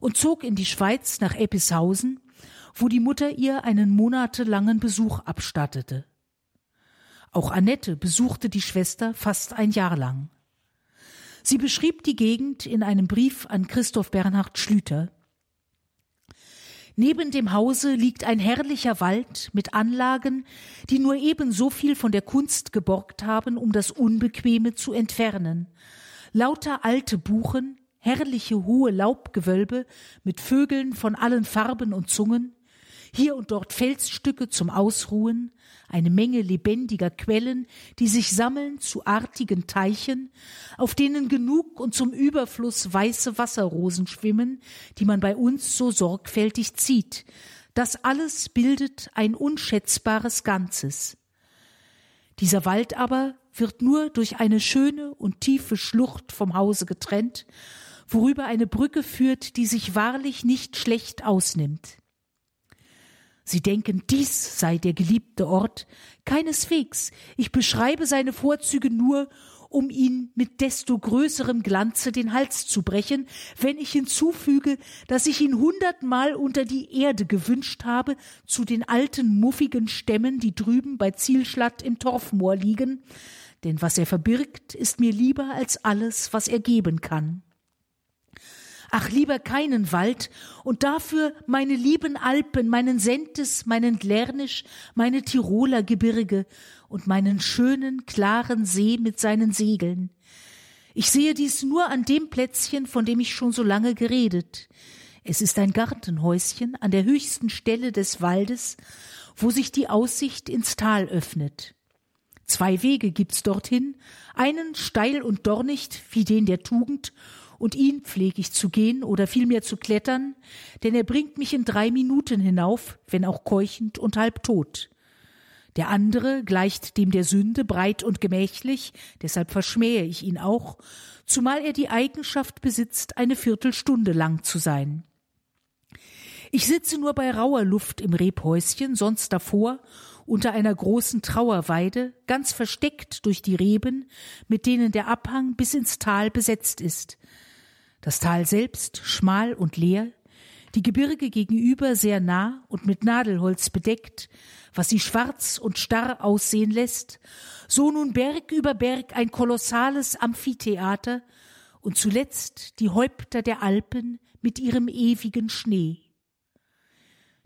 und zog in die Schweiz nach Eppishausen, wo die Mutter ihr einen monatelangen Besuch abstattete. Auch Annette besuchte die Schwester fast ein Jahr lang. Sie beschrieb die Gegend in einem Brief an Christoph Bernhard Schlüter. Neben dem Hause liegt ein herrlicher Wald mit Anlagen, die nur ebenso viel von der Kunst geborgt haben, um das Unbequeme zu entfernen. Lauter alte Buchen, herrliche hohe Laubgewölbe mit Vögeln von allen Farben und Zungen, hier und dort Felsstücke zum Ausruhen, eine Menge lebendiger Quellen, die sich sammeln zu artigen Teichen, auf denen genug und zum Überfluss weiße Wasserrosen schwimmen, die man bei uns so sorgfältig zieht. Das alles bildet ein unschätzbares Ganzes. Dieser Wald aber wird nur durch eine schöne und tiefe Schlucht vom Hause getrennt, worüber eine Brücke führt, die sich wahrlich nicht schlecht ausnimmt. Sie denken, dies sei der geliebte Ort. Keineswegs, ich beschreibe seine Vorzüge nur, um ihn mit desto größerem Glanze den Hals zu brechen, wenn ich hinzufüge, dass ich ihn 100-mal unter die Erde gewünscht habe, zu den alten muffigen Stämmen, die drüben bei Zielschlatt im Torfmoor liegen. Denn was er verbirgt, ist mir lieber als alles, was er geben kann. Ach, lieber keinen Wald und dafür meine lieben Alpen, meinen Sentes, meinen Glernisch, meine Tiroler Gebirge und meinen schönen, klaren See mit seinen Segeln. Ich sehe dies nur an dem Plätzchen, von dem ich schon so lange geredet. Es ist ein Gartenhäuschen an der höchsten Stelle des Waldes, wo sich die Aussicht ins Tal öffnet. 2 Wege gibt's dorthin, einen steil und dornicht wie den der Tugend, und ihn pflege ich zu gehen oder vielmehr zu klettern, denn er bringt mich in 3 Minuten hinauf, wenn auch keuchend und halbtot. Der andere gleicht dem der Sünde breit und gemächlich, deshalb verschmähe ich ihn auch, zumal er die Eigenschaft besitzt, eine Viertelstunde lang zu sein. Ich sitze nur bei rauer Luft im Rebhäuschen, sonst davor, unter einer großen Trauerweide, ganz versteckt durch die Reben, mit denen der Abhang bis ins Tal besetzt ist. Das Tal selbst schmal und leer, die Gebirge gegenüber sehr nah und mit Nadelholz bedeckt, was sie schwarz und starr aussehen lässt, so nun Berg über Berg ein kolossales Amphitheater, und zuletzt die Häupter der Alpen mit ihrem ewigen Schnee.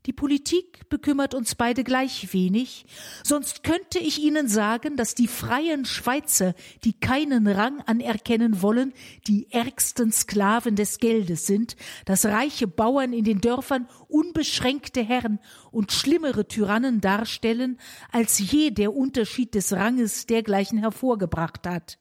Die Politik bekümmert uns beide gleich wenig, sonst könnte ich Ihnen sagen, dass die freien Schweizer, die keinen Rang anerkennen wollen, die ärgsten Sklaven des Geldes sind, dass reiche Bauern in den Dörfern unbeschränkte Herren und schlimmere Tyrannen darstellen, als je der Unterschied des Ranges dergleichen hervorgebracht hat.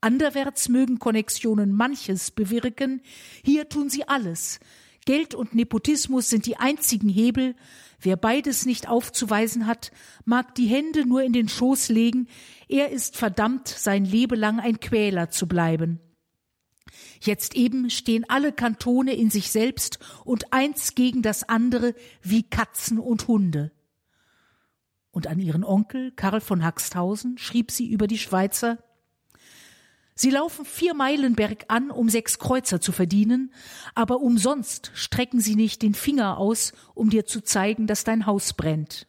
Anderwärts mögen Konnexionen manches bewirken, hier tun sie alles. Geld und Nepotismus sind die einzigen Hebel. Wer beides nicht aufzuweisen hat, mag die Hände nur in den Schoß legen. Er ist verdammt, sein Leben lang ein Quäler zu bleiben. Jetzt eben stehen alle Kantone in sich selbst und eins gegen das andere wie Katzen und Hunde. Und an ihren Onkel Karl von Haxthausen schrieb sie über die Schweizer: Sie laufen 4 Meilen bergan, um 6 Kreuzer zu verdienen, aber umsonst strecken sie nicht den Finger aus, um dir zu zeigen, dass dein Haus brennt.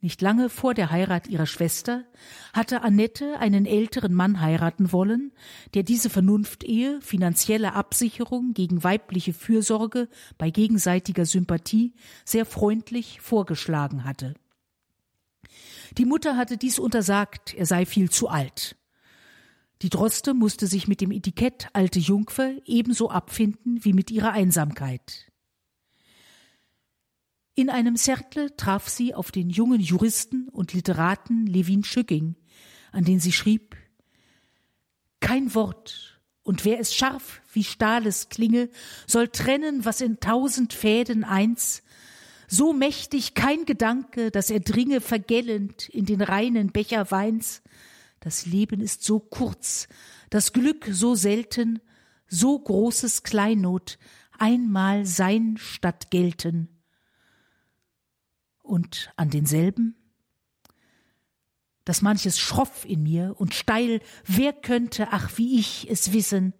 Nicht lange vor der Heirat ihrer Schwester hatte Annette einen älteren Mann heiraten wollen, der diese Vernunftehe, finanzielle Absicherung gegen weibliche Fürsorge bei gegenseitiger Sympathie sehr freundlich vorgeschlagen hatte. Die Mutter hatte dies untersagt, er sei viel zu alt. Die Droste musste sich mit dem Etikett alte Jungfer ebenso abfinden wie mit ihrer Einsamkeit. In einem Cercle traf sie auf den jungen Juristen und Literaten Levin Schücking, an den sie schrieb: Kein Wort, und wer es scharf wie Stahles klinge, soll trennen, was in 1000 Fäden eins, so mächtig kein Gedanke, dass er dringe vergällend in den reinen Becher Weins. Das Leben ist so kurz, das Glück so selten, so großes Kleinod, einmal sein statt gelten. Und an denselben: Dass manches schroff in mir und steil, wer könnte, ach wie ich, es wissen.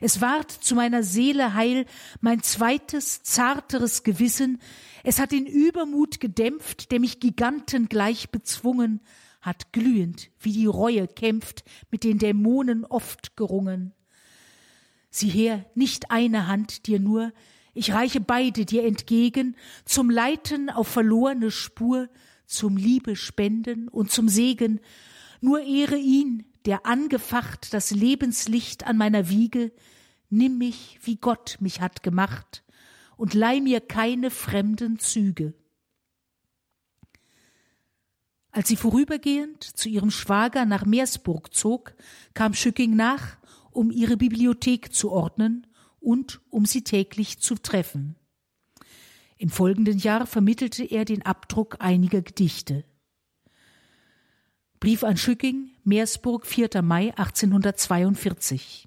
Es ward zu meiner Seele heil, mein zweites, zarteres Gewissen. Es hat den Übermut gedämpft, der mich gigantengleich bezwungen hat, glühend, wie die Reue kämpft, mit den Dämonen oft gerungen. Sieh her, nicht eine Hand dir nur, ich reiche beide dir entgegen, zum Leiten auf verlorene Spur, zum Liebe spenden und zum Segen. Nur ehre ihn, der angefacht das Lebenslicht an meiner Wiege, nimm mich, wie Gott mich hat gemacht, und leih mir keine fremden Züge. Als sie vorübergehend zu ihrem Schwager nach Meersburg zog, kam Schücking nach, um ihre Bibliothek zu ordnen und um sie täglich zu treffen. Im folgenden Jahr vermittelte er den Abdruck einiger Gedichte. Brief an Schücking, Meersburg, 4. Mai 1842.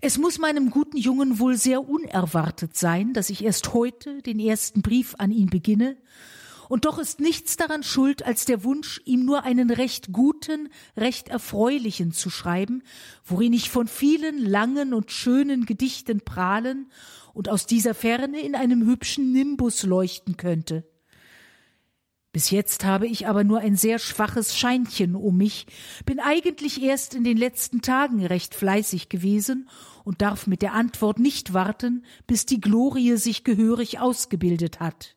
Es muss meinem guten Jungen wohl sehr unerwartet sein, dass ich erst heute den ersten Brief an ihn beginne, und doch ist nichts daran schuld, als der Wunsch, ihm nur einen recht guten, recht erfreulichen zu schreiben, worin ich von vielen langen und schönen Gedichten prahlen und aus dieser Ferne in einem hübschen Nimbus leuchten könnte. Bis jetzt habe ich aber nur ein sehr schwaches Scheinchen um mich, bin eigentlich erst in den letzten Tagen recht fleißig gewesen und darf mit der Antwort nicht warten, bis die Glorie sich gehörig ausgebildet hat.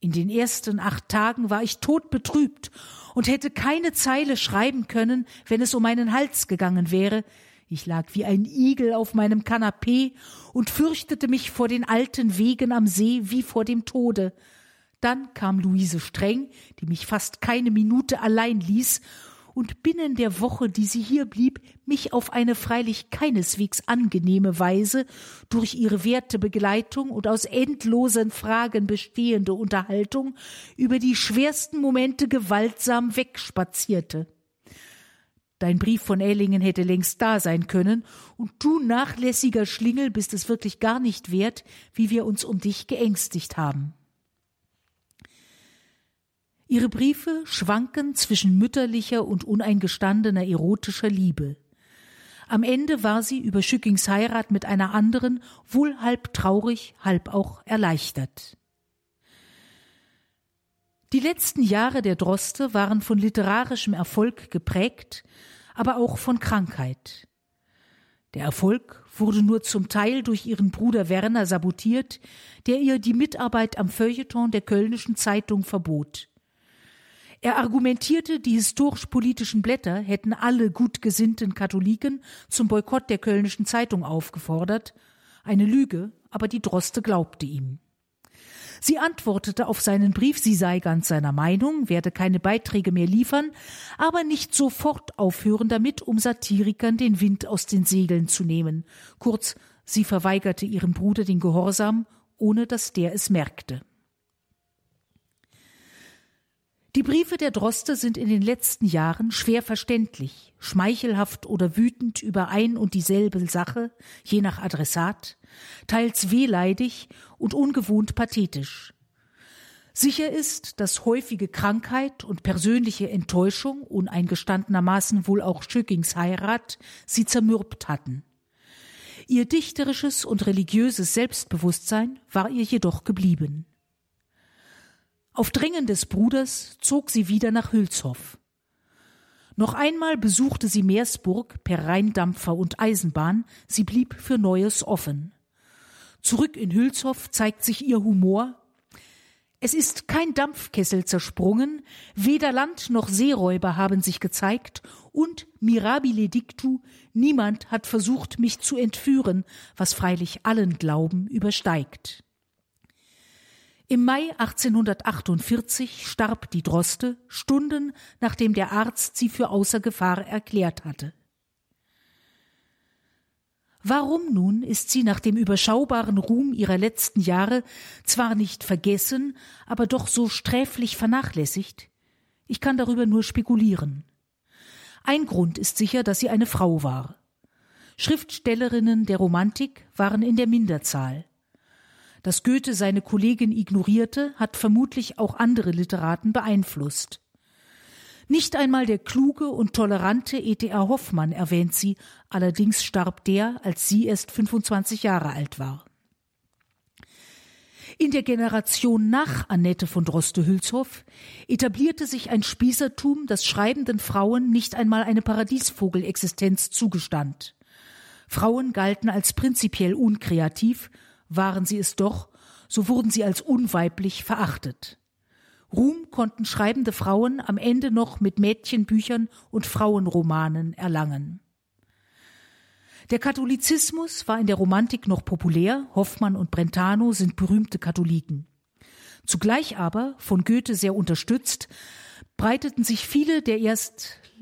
In den ersten 8 Tagen war ich todbetrübt und hätte keine Zeile schreiben können, wenn es um meinen Hals gegangen wäre. Ich lag wie ein Igel auf meinem Kanapee und fürchtete mich vor den alten Wegen am See wie vor dem Tode. Dann kam Luise Streng, die mich fast keine Minute allein ließ und binnen der Woche, die sie hier blieb, mich auf eine freilich keineswegs angenehme Weise durch ihre werte Begleitung und aus endlosen Fragen bestehende Unterhaltung über die schwersten Momente gewaltsam wegspazierte. Dein Brief von Ellingen hätte längst da sein können und du, nachlässiger Schlingel, bist es wirklich gar nicht wert, wie wir uns um dich geängstigt haben. Ihre Briefe schwanken zwischen mütterlicher und uneingestandener erotischer Liebe. Am Ende war sie über Schückings Heirat mit einer anderen wohl halb traurig, halb auch erleichtert. Die letzten Jahre der Droste waren von literarischem Erfolg geprägt, aber auch von Krankheit. Der Erfolg wurde nur zum Teil durch ihren Bruder Werner sabotiert, der ihr die Mitarbeit am Feuilleton der Kölnischen Zeitung verbot. Er argumentierte, die historisch-politischen Blätter hätten alle gutgesinnten Katholiken zum Boykott der Kölnischen Zeitung aufgefordert. Eine Lüge, aber die Droste glaubte ihm. Sie antwortete auf seinen Brief, sie sei ganz seiner Meinung, werde keine Beiträge mehr liefern, aber nicht sofort aufhören damit, um Satirikern den Wind aus den Segeln zu nehmen. Kurz, sie verweigerte ihrem Bruder den Gehorsam, ohne dass der es merkte. Die Briefe der Droste sind in den letzten Jahren schwer verständlich, schmeichelhaft oder wütend über ein und dieselbe Sache, je nach Adressat, teils wehleidig und ungewohnt pathetisch. Sicher ist, dass häufige Krankheit und persönliche Enttäuschung, uneingestandenermaßen wohl auch Schückings Heirat, sie zermürbt hatten. Ihr dichterisches und religiöses Selbstbewusstsein war ihr jedoch geblieben. Auf Drängen des Bruders zog sie wieder nach Hülshoff. Noch einmal besuchte sie Meersburg per Rheindampfer und Eisenbahn, sie blieb für Neues offen. Zurück in Hülshoff zeigt sich ihr Humor. Es ist kein Dampfkessel zersprungen, weder Land noch Seeräuber haben sich gezeigt und mirabile dictu, niemand hat versucht, mich zu entführen, was freilich allen Glauben übersteigt. Im Mai 1848 starb die Droste, Stunden nachdem der Arzt sie für außer Gefahr erklärt hatte. Warum nun ist sie nach dem überschaubaren Ruhm ihrer letzten Jahre zwar nicht vergessen, aber doch so sträflich vernachlässigt? Ich kann darüber nur spekulieren. Ein Grund ist sicher, dass sie eine Frau war. Schriftstellerinnen der Romantik waren in der Minderzahl. Dass Goethe seine Kollegin ignorierte, hat vermutlich auch andere Literaten beeinflusst. Nicht einmal der kluge und tolerante E.T.A. Hoffmann erwähnt sie, allerdings starb der, als sie erst 25 Jahre alt war. In der Generation nach Annette von Droste-Hülshoff etablierte sich ein Spießertum, das schreibenden Frauen nicht einmal eine Paradiesvogelexistenz zugestand. Frauen galten als prinzipiell unkreativ, waren sie es doch, so wurden sie als unweiblich verachtet. Ruhm konnten schreibende Frauen am Ende noch mit Mädchenbüchern und Frauenromanen erlangen. Der Katholizismus war in der Romantik noch populär, Hoffmann und Brentano sind berühmte Katholiken. Zugleich aber, von Goethe sehr unterstützt, breiteten sich viele der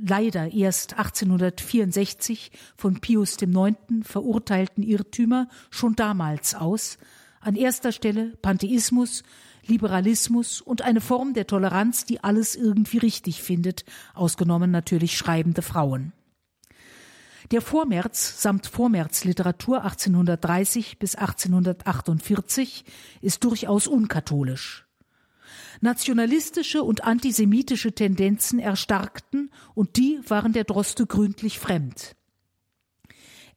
leider erst 1864 von Pius IX. Verurteilten Irrtümer schon damals aus, an erster Stelle Pantheismus, Liberalismus und eine Form der Toleranz, die alles irgendwie richtig findet, ausgenommen natürlich schreibende Frauen. Der Vormärz samt Vormärzliteratur 1830 bis 1848 ist durchaus unkatholisch. Nationalistische und antisemitische Tendenzen erstarkten und die waren der Droste gründlich fremd.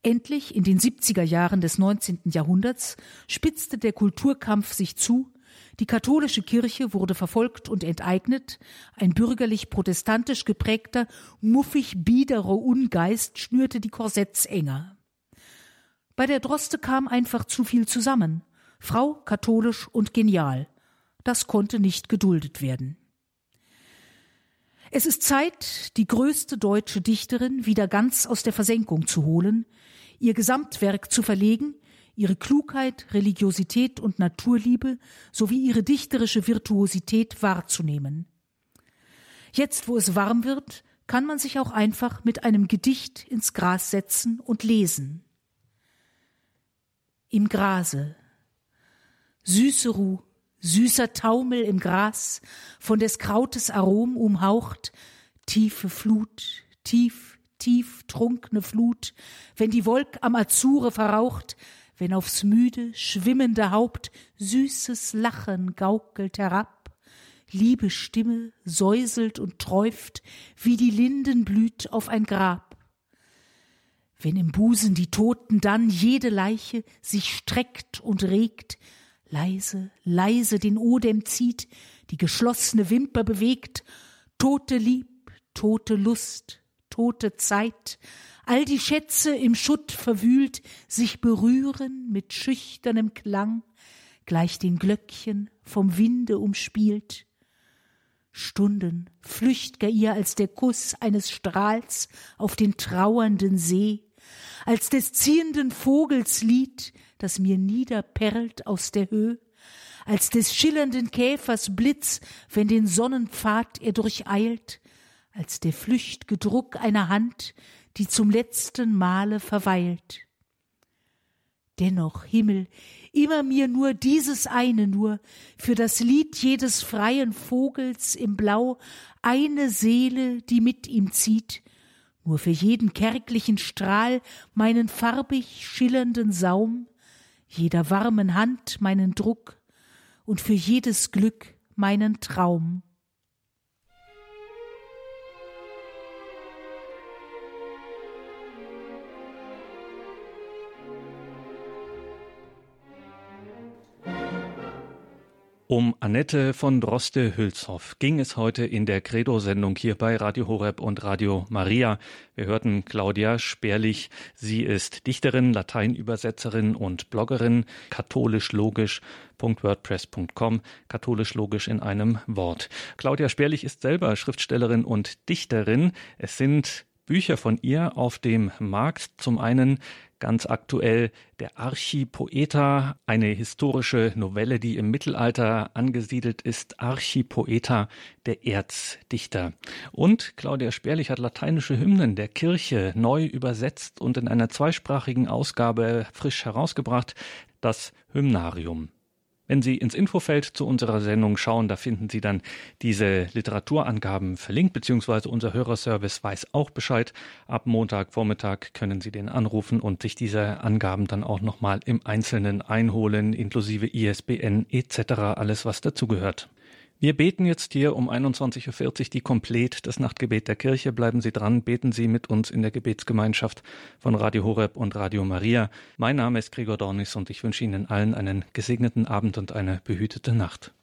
Endlich in den 70er Jahren des 19. Jahrhunderts spitzte der Kulturkampf sich zu, die katholische Kirche wurde verfolgt und enteignet, ein bürgerlich-protestantisch geprägter, muffig-biederer Ungeist schnürte die Korsetts enger. Bei der Droste kam einfach zu viel zusammen, Frau, katholisch und genial. Das konnte nicht geduldet werden. Es ist Zeit, die größte deutsche Dichterin wieder ganz aus der Versenkung zu holen, ihr Gesamtwerk zu verlegen, ihre Klugheit, Religiosität und Naturliebe sowie ihre dichterische Virtuosität wahrzunehmen. Jetzt, wo es warm wird, kann man sich auch einfach mit einem Gedicht ins Gras setzen und lesen. Im Grase. Süße Ruhe. Süßer Taumel im Gras, von des Krautes Arom umhaucht, tiefe Flut, tief, tief trunkne Flut, wenn die Wolk am Azure verraucht, wenn aufs müde, schwimmende Haupt süßes Lachen gaukelt herab, liebe Stimme säuselt und träuft, wie die Lindenblüt auf ein Grab. Wenn im Busen die Toten dann jede Leiche sich streckt und regt, leise, leise den Odem zieht, die geschlossene Wimper bewegt, tote Lieb, tote Lust, tote Zeit, all die Schätze im Schutt verwühlt, sich berühren mit schüchternem Klang, gleich den Glöckchen vom Winde umspielt. Stunden flücht'ger ihr als der Kuss eines Strahls auf den trauernden See, als des ziehenden Vogels Lied, das mir niederperlt aus der Höh, als des schillernden Käfers Blitz, wenn den Sonnenpfad er durcheilt, als der flücht'ge Druck einer Hand, die zum letzten Male verweilt. Dennoch, Himmel, immer mir nur dieses eine nur, für das Lied jedes freien Vogels im Blau eine Seele, die mit ihm zieht, nur für jeden kärglichen Strahl meinen farbig schillernden Saum, jeder warmen Hand meinen Druck und für jedes Glück meinen Traum. Um Annette von Droste-Hülshoff ging es heute in der Credo-Sendung hier bei Radio Horeb und Radio Maria. Wir hörten Claudia Sperlich. Sie ist Dichterin, Lateinübersetzerin und Bloggerin, katholischlogisch.wordpress.com, katholischlogisch in einem Wort. Claudia Sperlich ist selber Schriftstellerin und Dichterin. Es sind Bücher von ihr auf dem Markt. Zum einen ganz aktuell der Archipoeta, eine historische Novelle, die im Mittelalter angesiedelt ist. Archipoeta, der Erzdichter. Und Claudia Sperlich hat lateinische Hymnen der Kirche neu übersetzt und in einer zweisprachigen Ausgabe frisch herausgebracht, das Hymnarium. Wenn Sie ins Infofeld zu unserer Sendung schauen, da finden Sie dann diese Literaturangaben verlinkt, beziehungsweise unser Hörerservice weiß auch Bescheid. Ab Montagvormittag können Sie den anrufen und sich diese Angaben dann auch nochmal im Einzelnen einholen, inklusive ISBN etc., alles was dazugehört. Wir beten jetzt hier um 21.40 Uhr die Komplet, das Nachtgebet der Kirche. Bleiben Sie dran, beten Sie mit uns in der Gebetsgemeinschaft von Radio Horeb und Radio Maria. Mein Name ist Gregor Dornis und ich wünsche Ihnen allen einen gesegneten Abend und eine behütete Nacht.